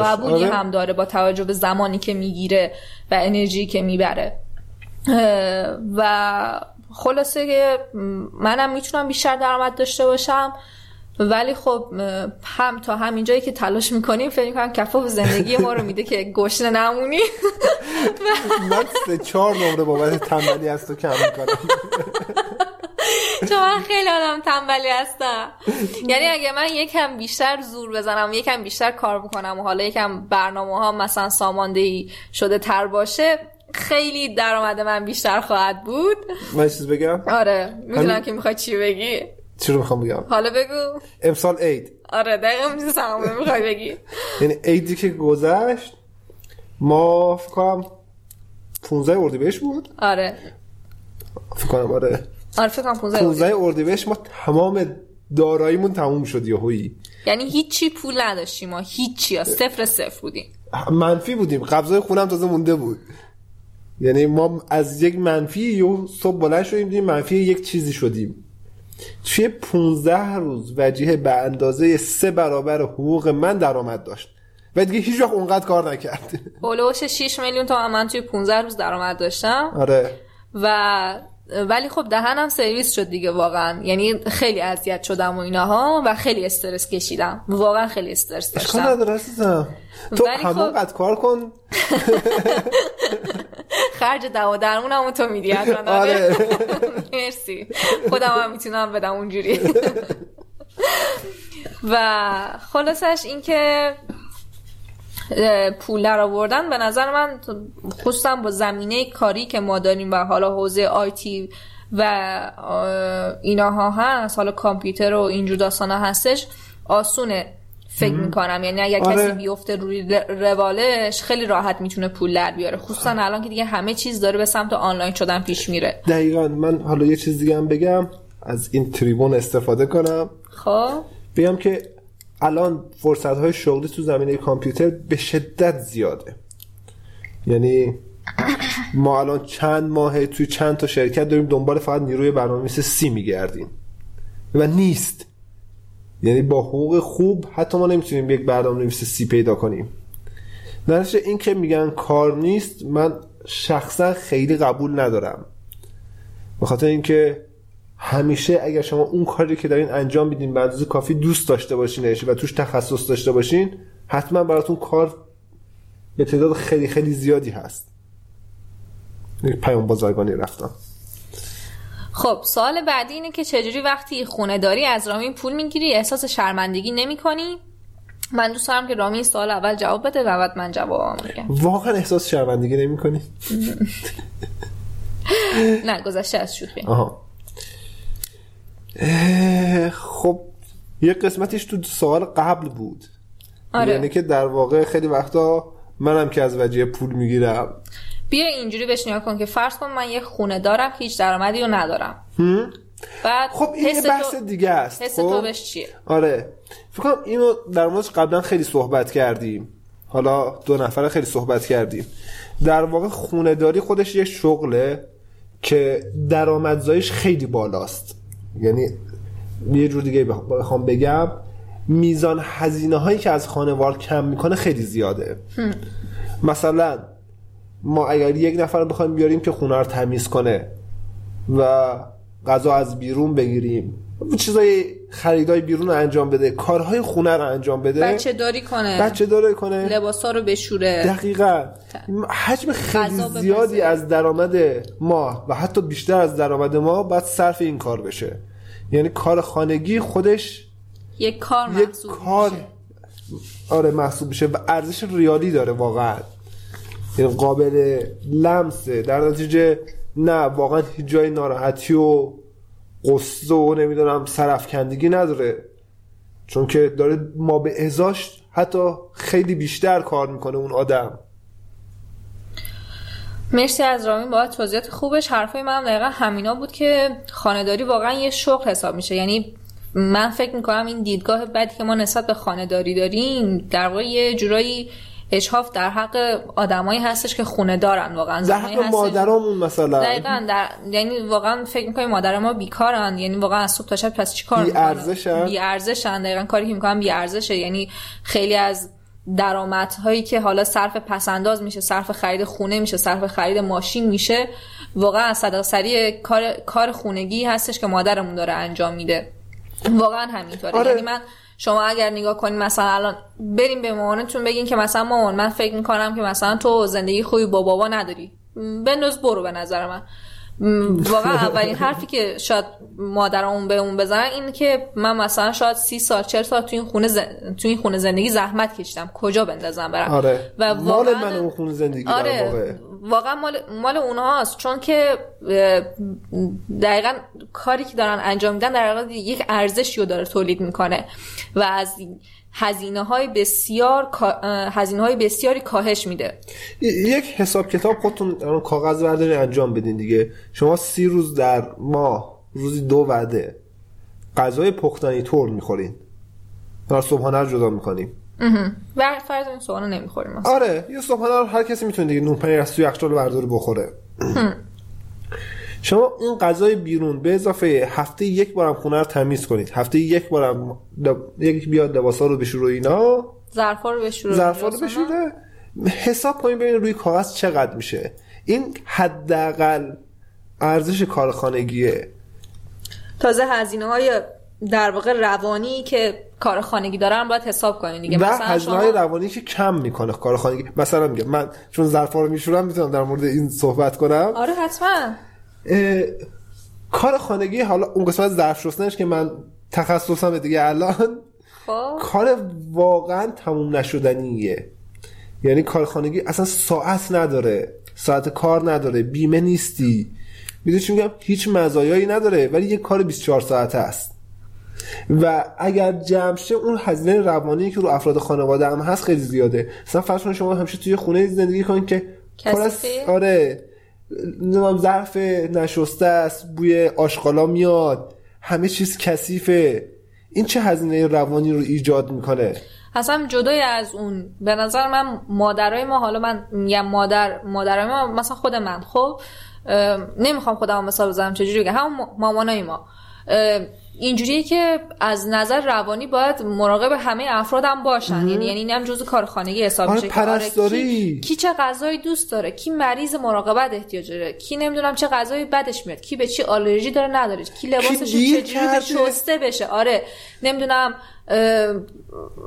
قبولی هم داره با توجه به زمانی که میگیره و انرژی که میبره. و خلاصه که منم میتونم بیشتر درآمد داشته باشم، ولی خب هم تا همین جایی که تلاش میکنیم فکر میکنم کفاف زندگی ما رو میده که گشنه نمونی. من 3-4 نمره بابت تنبلی از تو کم میکنم چون من خیلی آدم تنبلی هستم. یعنی اگه من یکم بیشتر زور بزنم، یکم بیشتر کار بکنم و حالا یکم برنامه ها مثلا ساماندهی شده تر باشه، خیلی درآمد من بیشتر خواهد بود. من چیز بگم؟ آره میدونم که میخوای چی بگی. چی رو میخوام بگم؟ حالا بگو. امسال عید. آره دقیقا میشه سمامه میخوای بگی. یعنی عیدی که گذشت ما فکر کنم 15 اردیبهشت بود. آره فکر کنم آره فکر کنم 15 اردیبهشت ما تمام داراییمون تموم شد یهویی. یعنی هیچی پول نداشتیم، ما هیچی، 0-0 بودیم، منفی بودیم، قبضای خونم تازه مونده بود. یعنی ما از یک منفی یهو صبح بلند شدیم منفی یک چیزی شدیم. توی 15 روز وجیه به اندازه 3 برابر حقوق من درآمد داشت و دیگه هیچ وقت اونقدر کار نکرد. هولوش 6 میلیون تومان من توی 15 روز درآمد داشتم. آره. ولی خب دهنم سرویس شد دیگه واقعا. یعنی خیلی اذیت شدم و اینها و خیلی استرس کشیدم، واقعا خیلی استرس داشتم. اشکال نداره عزیزم، تو همونقدر کار کن. خرج دوا درمونم تو میدی. آره مرسی، خودم هم میتونم بدم اونجوری. و خلاصش این که پول درآوردن به نظر من خصوصا با زمینه کاری که ما داریم و حالا حوزه آیتی و ایناها هست، حالا کامپیوتر و اینجور داستانا هستش، آسونه فکر میکنم. یعنی اگر کسی بیفته روی روالش خیلی راحت میتونه پول در بیاره، خصوصا الان که دیگه همه چیز داره به سمت آنلاین شدن پیش میره. دقیقاً. من حالا یه چیز دیگه هم بگم، از این تریبون استفاده کنم، خب بگم که الان فرصت‌های شغلی تو زمینه کامپیوتر به شدت زیاده. یعنی ما الان چند ماهه توی چند تا شرکت داریم دنبال فقط نیروی برنامه‌نویس سی می‌گردیم و نیست. یعنی با حقوق خوب حتی ما نمی‌تونیم یک برنامه‌نویس سی پیدا کنیم. درسته این که میگن کار نیست، من شخصا خیلی قبول ندارم. به خاطر اینکه همیشه اگر شما اون کاری که دارین انجام میدین به اندازه کافی دوست داشته باشینش و توش تخصص داشته باشین، حتما براتون کار به تعداد خیلی خیلی زیادی هست. یک پیام بازرگانی رفتم. خب سوال بعدی اینه که چجوری وقتی خونه داری از رامین پول میگیری احساس شرمندگی نمی کنی؟ من دوست دارم که رامین سوال اول جواب بده و بعد من جواب میگم. واقعا احساس شرمندگی نمی کنی؟ نه گذشته از شوخی. خب یه قسمتش تو سوال قبل بود. آره. یعنی که در واقع خیلی وقتا منم که از وجه پول میگیرم. بیا اینجوری بهش نگاه کن که فرض کن من یه خونه دارم هیچ درآمدی رو ندارم. بعد خب این بحث دیگه است. حس تو بهش چیه؟ آره فکر کنم اینو در موردش قبلا خیلی صحبت کردیم، حالا دو نفر خیلی صحبت کردیم. در واقع خونه داری خودش یه شغله که درآمدزاییش خیلی بالاست. یعنی یه جور دیگه بخوام بگم، میزان هزینه هایی که از خانوار کم میکنه خیلی زیاده. مثلا ما اگر یک نفر رو بخوایم بیاریم که خونه رو تمیز کنه و غذا از بیرون بگیریم، چیزای خریدای بیرون رو انجام بده، کارهای خونه رو انجام بده، بچه داری کنه، لباسا رو بشوره، دقیقاً حجم خیلی زیادی از درآمد ما و حتی بیشتر از درآمد ما باید صرف این کار بشه. یعنی کار خانگی خودش یک کار محسوب میشه. آره محسوب میشه و ارزش ریالی داره واقعاً، یعنی قابل لمسه. در نتیجه نه واقعاً هیچ جای ناراحتی و قصه و نمیدونم سرفکندگی نداره، چون که داره ما به ازاش حتی خیلی بیشتر کار میکنه اون آدم. مرسی از رامین باید توضیحات خوبش. حرفای من دقیقا همینا بود که خانه‌داری واقعا یه شغل حساب میشه. یعنی من فکر میکنم این دیدگاه بدی که ما نسبت به خانه‌داری داریم در واقع یه جورایی اشحاف در حق آدمایی هستش که خونه دارن، واقعا در حق مادرامون مثلا. دقیقاً یعنی واقعا فکر می‌کنی مادر ما بیکارن؟ یعنی واقعا از صبح تا شب پس چیکار می‌کنن؟ بی ارزشن. دقیقاً کاری که می‌کنن بی ارزشه. یعنی خیلی از درآمدهایی که حالا صرف پسنداز میشه، صرف خرید خونه میشه، صرف خرید ماشین میشه، واقعا از صدق سری کار خونگی هستش که مادرمون داره انجام میده. واقعا همینطوره. آره. یعنی من شما اگر نگاه کنین مثلا الان بریم به مامانتون بگین که مثلا مامان من فکر میکنم که مثلا تو زندگی خوبی با بابا نداری، بنداز برو. به نظر من واقعا اولین حرفی که شاید مادرمون به اون بزنن این که من مثلا شاید 30 سال 40 سال تو این خونه زندگی زحمت کشیدم، کجا بندازم برم؟ آره. و واقعا مال من اون خونه زندگی. آره. واقعا مال اونهاست، چون که دقیقاً کاری که دارن انجام میدن در واقع یک ارزشی رو داره تولید میکنه و از هزینه‌های بسیاری کاهش میده. یک حساب کتاب خودتون کاغذ بردارین انجام بدین دیگه. شما 30 روز در ماه روزی 2 وعده غذای پختنی طور میخورین، در صبحانه رو جدا میکنیم و فرض این صبحانه نمیخوریم مثلا. آره یه صبحانه رو هر کسی میتونه دیگه نون پنیر از توی یخچال برداره بخوره. شما این غذای بیرون به اضافه هفته یک بارم خونه رو تمیز کنید، هفته یک بارم یک بیاد لباسا رو بشوره، اینا ظرفا رو بشوره، حساب کنید ببینید روی کاغذ چقدر میشه. این حداقل ارزش کار خانگیه. تازه هزینه‌های در واقع روانی که کار خانگی دارن باید حساب کنین دیگه. مثلا هزینه‌های روانی که کم میکنه کار خانگی. مثلا میگم من چون ظرفا رو میشورم میتونم در مورد این صحبت کنم. آره حتما. کار خانگی، حالا اون قسمت ظرف شستنش که من تخصصم دیگه الان، کار واقعا تموم نشدنیه. یعنی کار خانگی اصلا ساعت نداره، ساعت کار نداره، بیمه نیستی، میدونی چی میگم، هیچ مزایایی نداره، ولی یه کار 24 ساعته است و اگر جمع شه اون هزینه روانی که رو افراد خانواده هم هست خیلی زیاده. مثلا فرض کن شما همیشه توی خونه زندگی کنین که آره نمام ظرف نشسته است، بوی آشغالا میاد، همه چیز کثیفه، این چه هزینه روانی رو ایجاد میکنه. اصلا جدای از اون به نظر من مادرای ما، حالا من میگم مادرای ما، مثلا خود من، خب نمیخوام خودم مثال بزنم، چجوری بگم، هم مامانای ما اینجوریه که از نظر روانی باید مراقب همه افراد هم باشن. یعنی اینم جزء کار خانگی حساب میشه. پرستاری، کی چه غذایی دوست داره، کی مریض مراقبت احتیاج داره، کی نمیدونم چه غذایی بدش میاد، کی به چی آلرژی داره نداره، کی لباسش چجوری شسته بشه. آره نمیدونم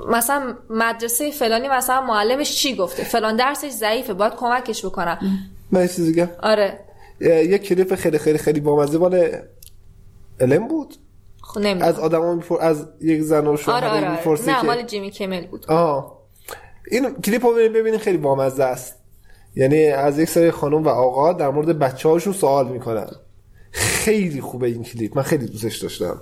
مثلا مدرسه فلانی مثلا معلمش چی گفته، فلان درسش ضعیفه، باید کمکش بکنن. من چیزی میگم. آره یه کلیپ خیلی خیلی خیلی بامزه مال الم بود از آدما از یک زن و شوهر میپرسه. نه مال جیمی کمل بود. این کلیپو ببینید خیلی بامزه است. یعنی از یک سری خانم و آقا در مورد بچه‌هاشون سوال میکنن. خیلی خوبه این کلیپ، من خیلی دوستش داشتم.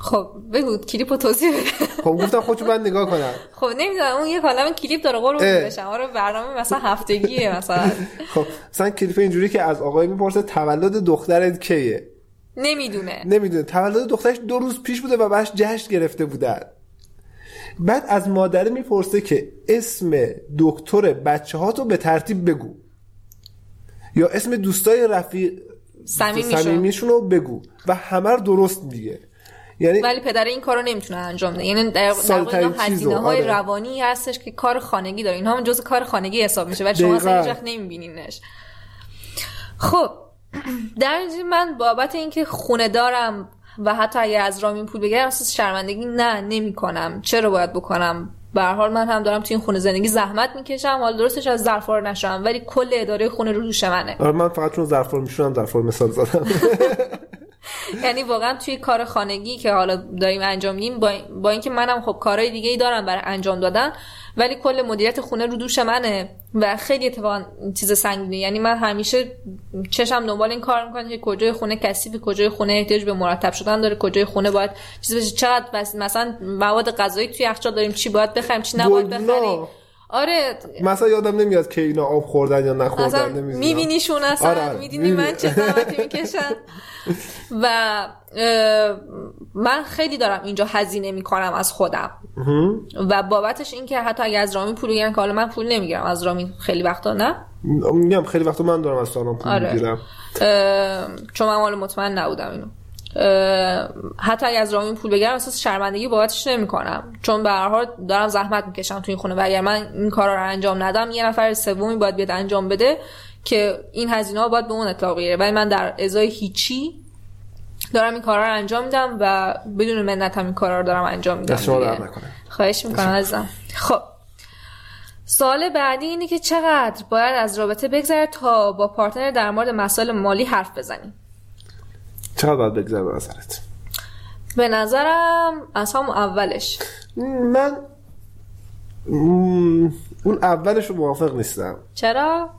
خب بگو کلیپو توضیح بده. خب گفتم خودت بعد نگاه کنم. خب نمیدونم اون یه کلام کلیپ داره قرون میشم. آره برنامه مثلا هفتگیه مثلا. خب مثلا کلیپ اینجوری که از آقای میپرسه تولد دخترت کیه؟ نمیدونه. تولد دخترش 2 روز پیش بوده و بهش جشن گرفته بودن. بعد از مادره میپرسه که اسم دکتر بچه‌هاتو به ترتیب بگو، یا اسم دوستای صمیمیشون رو بگو و همه رو درست دیگه. یعنی ولی پدر این کارو نمیتونه انجام بده. یعنی در واقع هزینه‌های روانی هستش که کار خانگی داره. اینها هم جزء کار خانگی حساب میشه ولی شما اصلا هیچ وقت نمیبینینش. خب در نتیجه من بابت اینکه خونه دارم و حتی اگه از رامین پول بگیرم اصلا شرمندگی نمی‌کنم. چرا باید بکنم؟ به هر حال من هم دارم توی این خونه زندگی زحمت میکشم. حالا درستش از ظرفا رو نشم ولی کل اداره خونه رو دوش منه. من فقط چون ظرفا رو میشونم ظرفا رو مثال زدم. یعنی واقعا توی کار خانگی که حالا داریم انجام میدیم با اینکه منم خب کارهای دیگه ای دارم برای انجام دادن ولی کل مدیریت خونه رو دوش منه و خیلی اتفاقا چیز سنگینه. یعنی من همیشه چشم دنبال این کار میکنم که کجای خونه کثیفه، کجای خونه احتیاج به مرتب شدن داره، کجای خونه باید چیز بشه، چقدر مثلا مواد غذایی توی یخچال داریم، چی باید بخریم چی نباید بخریم. آره مثلا یادم نمیاد که اینا آب خوردن یا نخوردن، نمیدونم میبینیشون اصلا. آره. میدونی من چه زحمتی میکشم و من خیلی دارم اینجا هزینه میکنم از خودم و بابتش این که حتی اگه از رامین پول بگیرن، که حالا من پول نمیگیرم از رامین خیلی وقتا، نه میگم خیلی وقتا من دارم از سالان پول میگیرم چون من حالا مطمئن نبودم اینو. حتی اگه از رامین پول بگیرم احساس شرمندگی بابتش نمی‌کنم چون به هر حال دارم زحمت میکشم توی این خونه و اگر من این کارا رو انجام ندم یه نفر سومی باید بیاد انجام بده که این هزینه‌ها باید به اون اطلاق بگیره. ولی من در ازای هیچی دارم این کارا رو انجام میدم و بدون منت هم این کارا رو دارم انجام میدم. خواهش میکنم ازم. خب سوال بعدی اینه که چقدر باید از رابطه بگذره تا با پارتنر در مورد مسائل مالی حرف بزنیم؟ چقدر باید بگذره به نظرت؟ به نظرم از همون اولش. من اون اولش رو موافق نیستم. چرا؟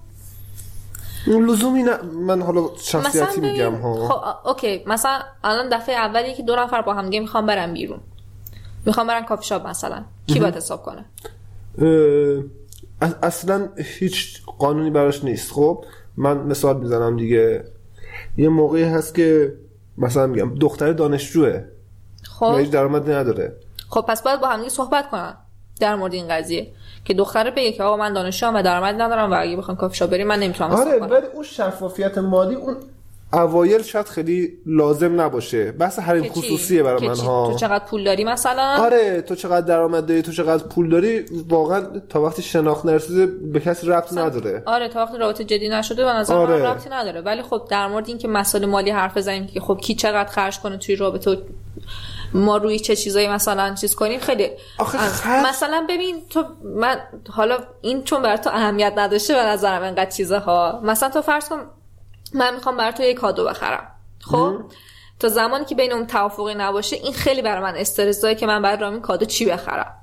اون لزومی نه. من حالا شخصیتی میگم ها. خب اوکی، مثلا الان دفعه اولی که دو نفر با هم دیگه میخوام برن بیرون، میخوام برن کافی شاپ، مثلا کی باید حساب کنه؟ اصلا هیچ قانونی براش نیست. خب من مثال میزنم دیگه. یه موقعی هست که مثلا میگم دختر دانشجوه، خب هیچ درآمدی نداره، خب پس باید با هم دیگه صحبت کنن در مورد این قضیه که دختره بگه که آقا من دانشجوام و درآمد ندارم و اگه بخوام کافی شاپ بریم من نمیتونم. آره ولی اون شفافیت مالی اون اوایل شاید خیلی لازم نباشه. بحث حریم خصوصیه برای منها. تو چقدر پول داری مثلا؟ آره تو چقدر درآمد داری، تو چقدر پول داری، واقعا تا وقتی شناخت نرسیده به کسی ربطی نداره. آره تا وقتی رابطه جدی نشده به نظر من ربطی نداره. ولی خب در مورد این که مسائل مالی حرف بزنیم که خب کی چقدر خرج کنه توی رابطه، ما روی چه چیزایی مثلا چیز کنیم، خیلی مثلا ببین تو من حالا این چون برات اهمیت نداشته به نظرم انقدر چیزها. مثلا تو فرض کن من میخوام برای تو یک کادو بخرم، خب تا زمانی که بین اون توافقی نباشه این خیلی برای من استرس داره که من برای رامین کادو چی بخرم.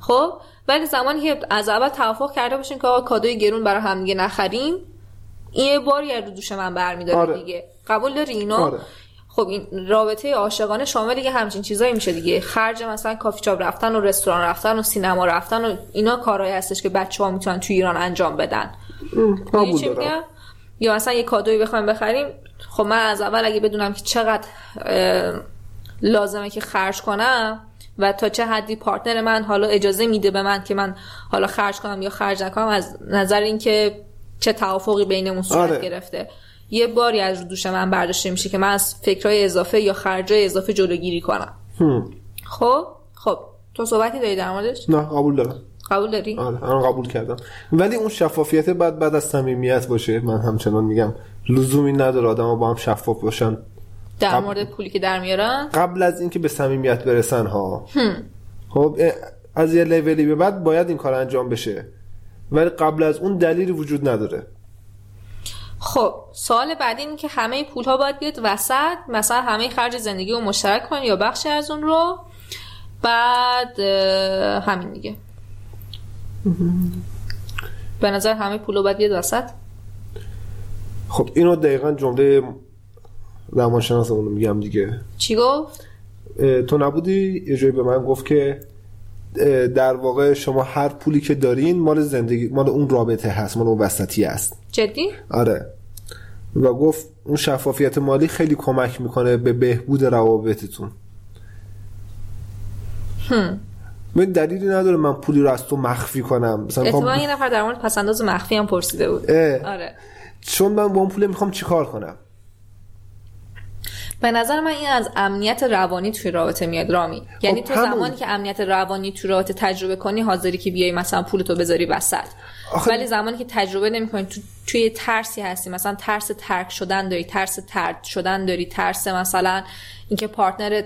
خب ولی زمانی که از اول توافق کرده باشیم که آقا کادوی گرون برای هم دیگه نخریم، این یه بار یه رو دوش من برمیداره. آره. دیگه قبول داری اینو؟ آره. خب این رابطه عاشقانه شامل دیگه همچین چیزایی میشه دیگه. خرج مثلا کافی شاپ رفتن و رستوران رفتن و سینما رفتن و اینا کارهایی هستش که بچه‌ها میتونن تو ایران انجام بدن. یا مثلا یه کادویی بخوایم بخریم، خب من از اول اگه بدونم که چقدر لازمه که خرج کنم و تا چه حدی پارتنر من حالا اجازه میده به من که من حالا خرج کنم یا خرج نکنم از نظر اینکه چه توافقی بینمون صورت گرفته، یه باری از رو دوش من برداشته میشه که من از فکرای اضافه یا خرجای اضافه جلوگیری کنم. خب تو صحبتی داری در موردش؟ نه قبول دارم. قبول داری؟ آره من قبول کردم. ولی اون شفافیت بعد از صمیمیت باشه. من همچنان میگم لزومی نداره آدم‌ها با هم شفاف باشن در مورد پولی که در میارن قبل از اینکه به صمیمیت برسن ها. خب از یه لولی به بعد باید این کار انجام بشه ولی قبل از اون دلیلی وجود نداره. خب سوال بعدی این که همه پول‌ها باید بیاد وسط، مثلا همه خرج زندگی رو مشترک کنن یا بخشی از اون رو، بعد همین دیگه. به نظر همه پولو باید بیاد وسط. خب اینو دقیقاً جمله روانشناسمون رو میگم دیگه. چی گفت؟ تو نبودی یه جایی به من گفت که در واقع شما هر پولی که دارین مال زندگی، مال اون رابطه هست، مال اون وسطی هست. جدی؟ آره. و گفت اون شفافیت مالی خیلی کمک میکنه به بهبود روابطتون. من دلیلی نداره من پولی رو از تو مخفی کنم. مثلا یه نفر در مورد پس‌انداز مخفی هم پرسیده بود. آره چون من با اون پول میخوام چیکار کنم. به نظر من این از امنیت روانی توی رابطه میاد رامی، یعنی تو زمانی که امنیت روانی توی رابطه تجربه کنی حاضری که بیای مثلا پولتو بذاری وسط، ولی زمانی که تجربه نمی‌کنی توی ترسی هستی، مثلا ترس ترک شدن داری، ترس طرد شدن داری، ترس مثلا اینکه پارتنرت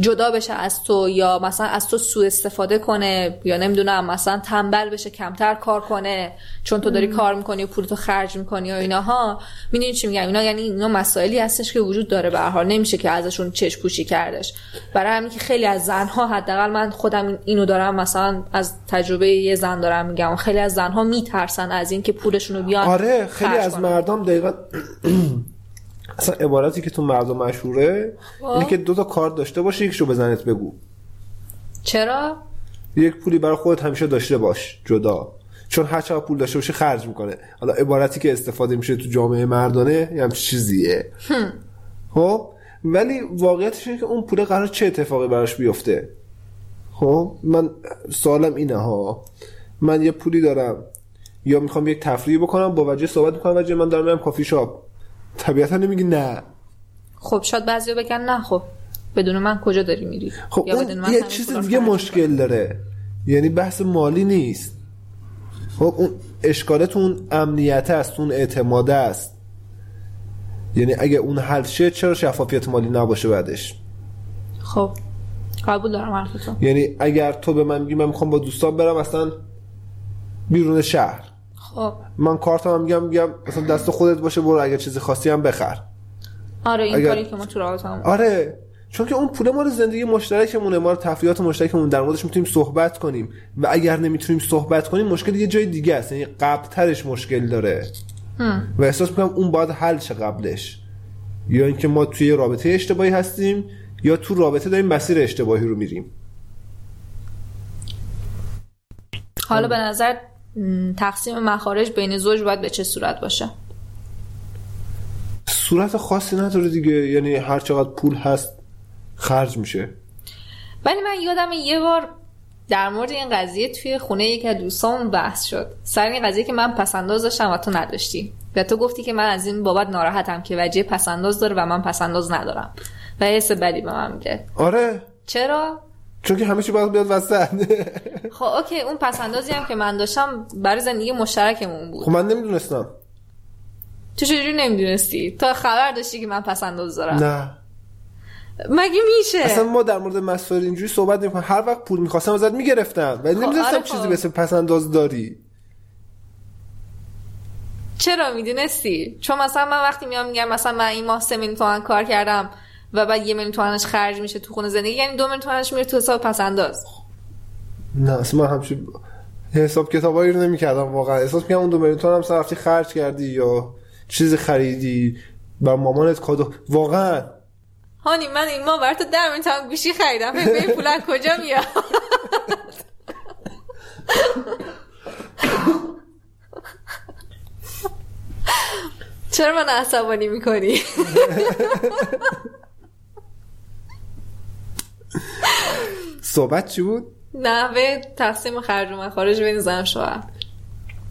جدا بشه از تو یا مثلا از تو سوء استفاده کنه یا نمیدونم مثلا تنبل بشه کمتر کار کنه چون تو داری کار میکنی و پولتو خرج میکنی یا ایناها، میدونی چی میگم؟ اینا یعنی اینا مسائلی هستش که وجود داره، به هر حال نمیشه که ازشون چشم پوشی کردش. برای همین که خیلی از زنها، حداقل من خودم اینو دارم مثلا از تجربه یه زن دارم میگم، خیلی از زنها میترسن از این که پولشون رو بیان. آره خیلی از مردم دقیقاً اصلا عبارتی که تو مردم مشهوره اینه که دو تا کارت داشته باشه، یکشو بزنت بگو. چرا؟ یک پولی برای خودت همیشه داشته باش جدا، چون هر چقدر پول داشته باشه خرج میکنه. حالا عبارتی که استفاده میشه تو جامعه مردانه یه همچین چیزیه. خب ولی واقعیتش اینه که اون پول قرار چه اتفاقی براش بیفته. خب من سوالم اینه ها، من یه پولی دارم یا میخوام یک تفریحی بکنم، با وجه صحبت میکنم، وجه من دارم میرم کافی شاپ، طبیعتا نمیگی نه. خب شاید بعضی‌ها بگن نه، خب بدون من کجا داری میری؟ خب یا بدون من یه چیز دیگه مشکل داره، یعنی بحث مالی نیست. خب اون اشکالتون امنیت است، اون اعتماد است. یعنی اگه اون حل شه چرا شفافیت مالی نباشه بعدش؟ خب قبول دارم حرفتون. یعنی اگر تو به من میگی من میخوام با دوستان برم مثلا بیرون شهر، خب من کارتم میگم مثلا دست خودت باشه، برو اگر چیزی خواستی هم بخر. آره این کاری که ما تو رابطه‌مون، آره چون که اون پول ما رو زندگی مشترکمونه، ما رو تفریحات مشترکمون در موردش میتونیم صحبت کنیم و اگر نمیتونیم صحبت کنیم مشکل یه جای دیگه است، یعنی قبل‌ترش مشکل داره و احساس میکنم اون باید حل شه قبلش. یا اینکه ما توی رابطه اشتباهی هستیم یا تو رابطه داریم مسیر اشتباهی رو میریم. حالا به نظر تقسیم مخارج بین زوج باید به چه صورت باشه؟ صورت خاصی نداره دیگه، یعنی هر چقدر پول هست خرج میشه. ولی من یادم یه بار در مورد این قضیه توی خونه یکی از دوستامون بحث شد، سر این قضیه که من پس‌انداز داشتم و تو نداشتی و تو گفتی که من از این بابت ناراحتم که وجه پس‌انداز داره و من پس‌انداز ندارم و حس بدی به من میده. آره چرا؟ چون که همه چی باید بیاد وسط. خب اوکی، اون پسندازی هم که من داشتم برای زندگی مشترکمون بود. خب من نمیدونستم. تو چجوری نمیدونستی؟ تو خبر داشتی که من پسنداز دارم؟ نه مگه میشه؟ اصلا ما در مورد مسائل اینجوری صحبت نمی‌کنیم. هر وقت پول می‌خواستم ازت می‌گرفتم ولی نمی‌دونستم آره چیزی به اسم پسنداز داری. چرا میدونستی؟ چون مثلا من وقتی میام میگم مثلا من این ماه 3 میلیون تومان کار کردم و بعد 1 میلیون تومانش خرج میشه تو خونه زندگی، یعنی 2 میلیون تومانش میره تو حساب پسنداز. نه اصلا من همچین حساب کتابایی رو نمی‌کردم واقعا. احساس می‌کردم اون 2 میلیون تومان هم صرفی خرج کردی یا چیزی خریدی و مامانت کادو. واقعا هانی من این ما برات 10 میلیون تومان گوشی خریدم، این پول از کجا میاد؟ چرا من عصبانی می‌کنی؟ صحبت چی بود؟ نه به تقسیم خرج و مخارج بین زن شوهر.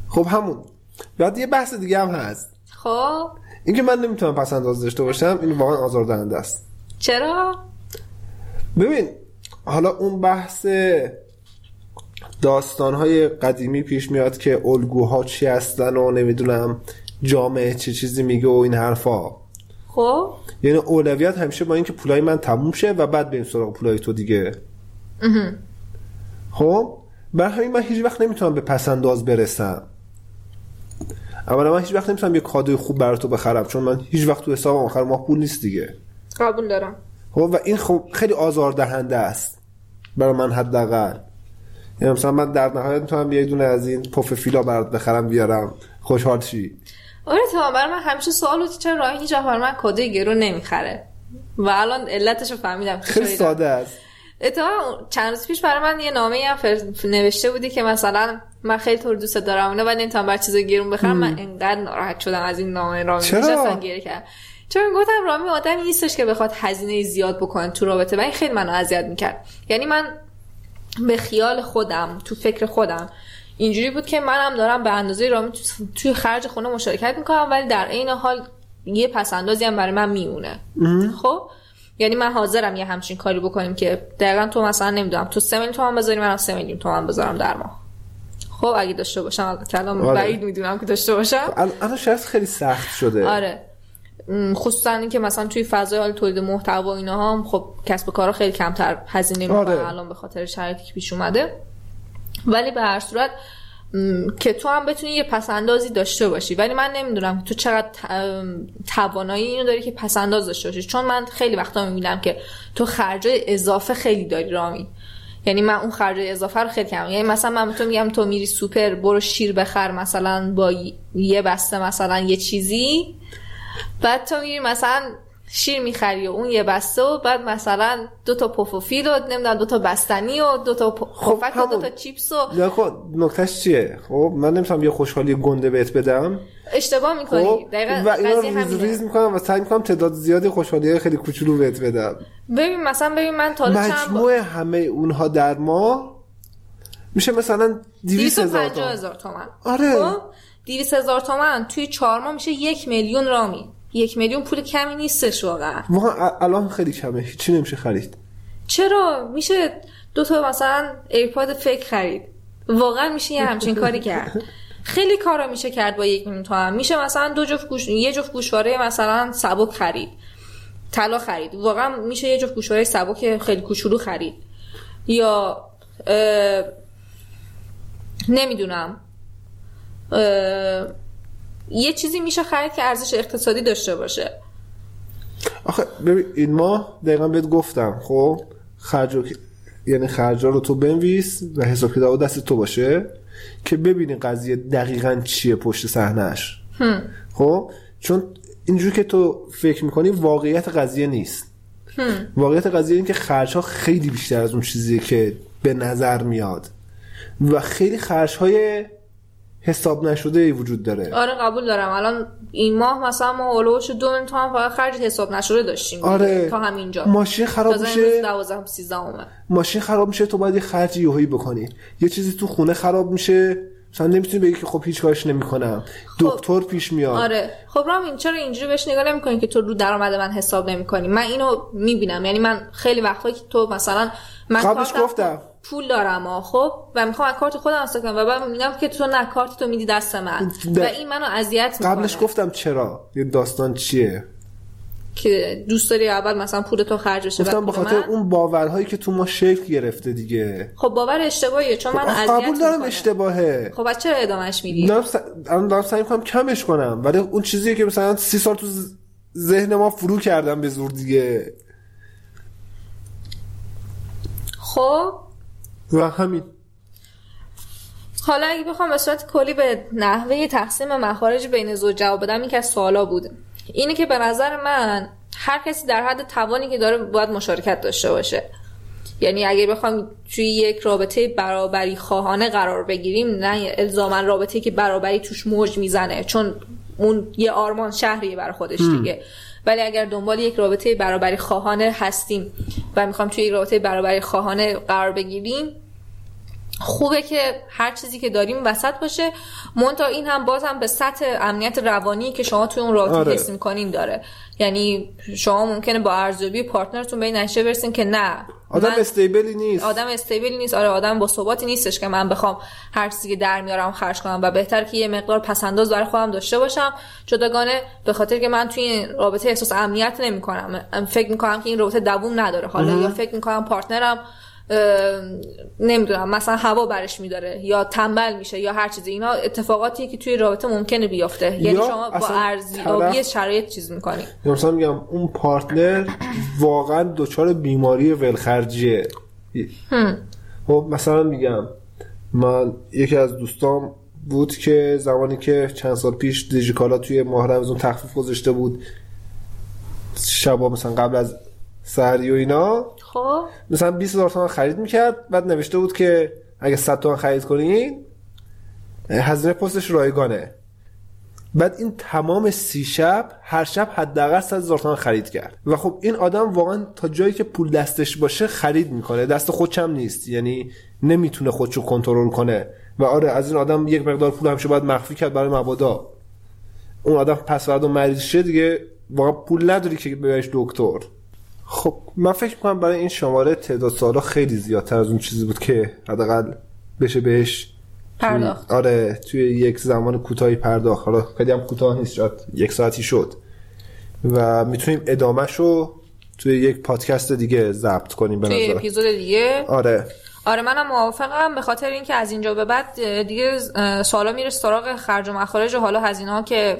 خب همون بعد یه بحث دیگه هم هست. خب اینکه من نمیتونم پس‌انداز داشته باشم این واقعا آزاردهنده است. چرا؟ ببین حالا اون بحث داستان‌های قدیمی پیش میاد که الگوها چی هستن و نمیدونم جامعه چه چیزی میگه و این حرفا. خب یعنی اولویت همیشه با این که پولای من تموم شه و بعد بریم سراغ پولای تو دیگه. خب برای همین من هیچ وقت نمیتونم به پس‌انداز برسم. اولا من هیچ وقت نمیتونم یه کادوی خوب برای تو بخرم چون من هیچ وقت تو حسابم آخر ماه پول نیست دیگه. قبول دارم. خب و این خب خیلی آزاردهنده است برای من حداقل. یعنی مثلا من در نهایت میتونم یه دونه از این پف فیلا برات بخرم بیارم خوشحال شی. آره تمام. برای من همیشه سوالو چرا راهی جوهر من کادوی گرون نمیخره و الان علتشو فهمیدم. خیلی ساده است. اتفاقا چند روز پیش برای من یه نامه‌ای هم نوشته بودی که مثلا من خیلی تو رو دوست دارم اونا ولی نمی‌تونم برای چیزا گرون بخرم. من انقدر ناراحت شدم از این نامه رامی نشستم گریه کردم چون گفتم رامی آدمی نیستش که بخواد هزینه زیاد بکنه تو رابطه و این خیلی منو اذیت می‌کرد. یعنی من به خیال خودم تو فکر خودم اینجوری بود که منم دارم به اندازه رامی توی خرج خونه مشارکت میکنم ولی در این حال یه پسندازی هم برای من میمونه. خب یعنی من حاضرم یه همچین کاری بکنیم که دقیقاً تو مثلا نمیدونم تو 3 میلیون تومان بذاری منم 3 میلیون تومان بذارم در ماه. خب اگه داشته باشم البته الان بعید میدونم که داشته باشم. الان شرط خیلی سخت شده. آره خصوصا اینکه مثلا توی فضای تولید محتوا و اینا هم خب کسب و کارا خیلی کمتر هزینه میکنه الان به خاطر شرایطی که پیش اومده. ولی به هر صورت که تو هم بتونی یه پسندازی داشته باشی ولی من نمیدونم تو چقدر توانایی اینو داری که پسنداز داشته باشی، چون من خیلی وقتا میبینم که تو خرجای اضافه خیلی داری رامی، یعنی من اون خرجای اضافه رو خیلی کم، یعنی مثلا من تو میگم تو میری سوپر برو شیر بخر مثلا با یه بسته مثلا یه چیزی، بعد تو میری مثلا شیر میخری و اون یه بسته و بعد مثلا 2 تا پف و فیل و نمیدونم 2 تا بستنی و 2 تا خفک و 2 تا چیپس و یا نکتهش چیه؟ خب من نمیتونم یه خوشحالی گنده بهت بدم. اشتباه میکنی. دقیقاً قضیه همینه. ریز میکنم و سعی میکنم تعداد زیادی خوشحالی‌های خیلی کوچولو بهت بدم. ببین مثلا ببین من تا مجموع همه اونها در ماه میشه مثلا 250,000 تومان. آره. خب 200,000 تومان توی 4 ماه میشه 1 میلیون رامی. 1 میلیون پول کمی نیستش واقعا. واقعا الان خیلی کمه. چی نمیشه خرید؟ چرا؟ میشه 2 تا مثلا ایرپاد فیک خرید. واقعا میشه یه همچین کاری کرد. خیلی کارا میشه کرد با 1 میلیون تومن. میشه مثلا 2 جفت گوشواره مثلا سبک خرید. طلا خرید. واقعا میشه 1 جفت گوشواره سبک خیلی کوچولو خرید. یا نمیدونم یه چیزی میشه خرید که ارزش اقتصادی داشته باشه. آخه ببین این ماه دقیقا بهت گفتم خب یعنی خرجا رو تو بنویس و حساب کتاب دست تو باشه که ببینی قضیه دقیقاً چیه پشت صحنه‌اش. خب چون اینجوری که تو فکر میکنی واقعیت قضیه نیست. واقعیت قضیه این که خرج‌ها خیلی بیشتر از اون چیزیه که به نظر میاد و خیلی خرج‌های حساب نشده ای وجود داره. آره قبول دارم. الان این ماه مثلا ما اولوش 2 میلیون تومان فقط خرج حساب نشده داشتیم. آره. تا همینجا. ماشین خراب میشه. 12 13 اومد. ماشین خراب میشه تو باید یه خرج یهویی بکنی. یه چیزی تو خونه خراب میشه. مثلا نمیتونی بگی که خب هیچ کارش نمیکنم. دکتر پیش میاد. آره. خب رامین چرا اینجوری بهش نگاه نمیکنی که تو رو درآمد من حساب نمیکنی؟ من اینو میبینم. یعنی من خیلی وقتا که تو مثلا من قبلش گفتم پول دارم ها خب و میخوام از کارت خودم استفاده کنم و بعد میبینم که تو نه کارت تو میدی دست من و این منو اذیت میکنه. قبلش گفتم چرا یه داستان چیه که دوست داری اول مثلا پول تو خرج بشه. گفتم به خاطر اون باورهایی که تو ما شکل گرفته دیگه. خب باور اشتباهیه چون خب من اذیت میکنم. قبول دارم اشتباهه. خب چرا ادامهش میدی؟ دارم سعی میکنم کمش کنم ولی اون چیزیه که مثلا 30 سال تو ذهن ما فرو کردم به زور دیگه. خب و همین. حالا اگه بخوام به صورت کلی به نحوه تقسیم مخارج بین زوج جواب بدم، این که سوالا بود اینه که به نظر من هر کسی در حد توانی که داره باید مشارکت داشته باشه. یعنی اگه بخوام توی یک رابطه برابری خواهانه قرار بگیریم، نه الزاماً رابطه‌ای که برابری توش موج میزنه، چون اون یه آرمان شهریه برای خودش دیگه. ولی اگر دنبال یک رابطه برابری خواهانه هستیم و میخوام توی یک رابطه برابری خواهانه قرار بگیریم، خوبه که هر چیزی که داریم وسط باشه. منتها این هم باز هم به سطح امنیت روانی که شما توی اون رابطه حس می‌کنین داره. یعنی شما ممکنه با ارزیابی پارتنرتون به این نتیجه برسین که نه آدم استیبلی نیست. آره آدم با ثباتی نیستش که من بخوام هر چیزی که در میارم خرج کنم و بهتر که یه مقدار پسنداز برای خودم داشته باشم، جداگانه، به خاطر که من توی این رابطه احساس امنیت نمی‌کنم. فکر می‌کنم که این رابطه دوام نداره حالا یا فکر می‌کنم پارتنرم نمیدونم مثلا هوا برش میداره یا تنبل میشه یا هر چیزی. اینا اتفاقاتیه که توی رابطه ممکنه بیافته. یعنی شما با ارزیابی شرایط چیز میکنی. مثلا میگم اون پارتنر واقعا دچار بیماری ولخرجیه. خب مثلا میگم من یکی از دوستام بود که زمانی که چند سال پیش دیجیکالا توی ماه رمضان تخفیف گذاشته بود شبا مثلا قبل از سحری و اینا، خب مثلا 20000 تومان خرید میکرد، بعد نوشته بود که اگه 100 تومان خرید کنین هزینه پستش رایگانه. بعد این تمام 30 شب هر شب حداقل 100,000 تومان خرید کرد و خب این آدم واقعا تا جایی که پول دستش باشه خرید میکنه، دست خودش هم نیست، یعنی نمیتونه خودشو کنترل کنه. و آره از این آدم یک مقدار پول همش باید مخفی کرد برای مبادا اون آدم پس فردا مریض شه دیگه، واقعا پول نداری که ببریش دکتر. خب من فکر می‌کنم برای این شماره تعداد سالا خیلی زیادتر از اون چیزی بود که حداقل بشه بهش پرداخت. آره توی یک زمان کوتاهی پرداخت، حالا خیلی هم کوتاه نیست، شاید یک ساعتی شد و میتونیم ادامه‌شو توی یک پادکست دیگه ضبط کنیم به نظر. توی اپیزود دیگه؟ آره. آره منم موافقم، به خاطر اینکه از اینجا به بعد دیگه سوالا میره سراغ خرج و مخارج و حالا هزینه‌ها که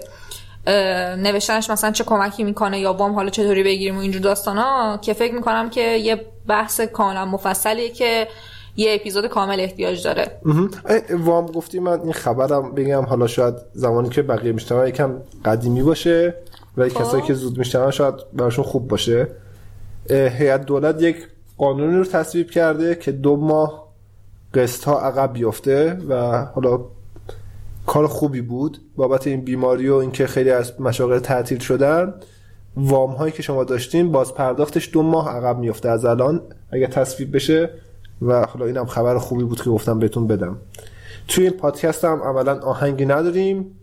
نوشتنش مثلا چه کمکی میکنه یا وام حالا چطوری بگیریم و اینجور داستانا، که فکر میکنم که یه بحث کاملا مفصلیه که یه اپیزود کامل احتیاج داره. وام گفتی، من این خبرم بگم، حالا شاید زمانی که بقیه میشنون یکم قدیمی باشه ولی کسایی که زود میشنون شاید براشون خوب باشه. هیئت دولت یک قانونی رو تصویب کرده که 2 ماه قسط ها عقب بیفته و حالا کار خوبی بود بابت این بیماری و اینکه خیلی از مشاغل تعطیل شدن. وام هایی که شما داشتین باز پرداختش 2 ماه عقب میفته از الان اگه تصویب بشه و حالا اینم خبر خوبی بود که گفتم بهتون بدم. توی این پادکست هم عملا آهنگی نداریم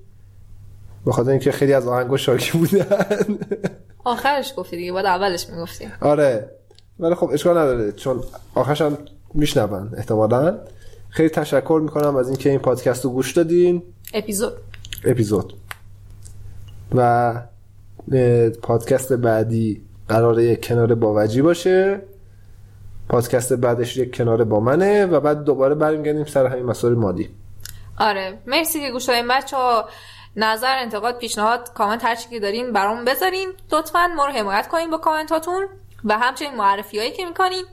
بخاطر اینکه خیلی از آهنگا شاکی بودن. آخرش گفتی دیگه، بعد اولش میگفتی. آره ولی خب اشکال نداره چون آخرش هم میشنون احتمالاً. خیلی تشکر میکنم از اینکه این پادکست رو گوش دادین. اپیزود و پادکست بعدی قراره یک کنار با وجی باشه، پادکست بعدش یک کنار با منه و بعد دوباره برمیگردیم سر همین مسائل مادی. آره مرسی که گوش دادین بچه‌ها. نظر، انتقاد، پیشنهاد، کامنت، هر چیزی که دارین برام بذارین. لطفاً ما رو حمایت کنین با کامنتاتون و همچنین معرفیایی که میکنین.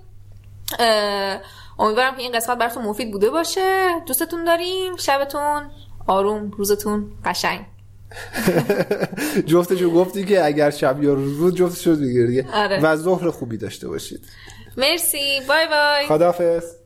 امیدوارم که این قسمت براتون مفید بوده باشه. دوستتون داریم. شبتون آروم، روزتون قشنگ. جفتشو گفتی که اگر شب یا روز جفتشو دیگه. آره. و ظهر خوبی داشته باشید. مرسی. بای بای. خداحافظ.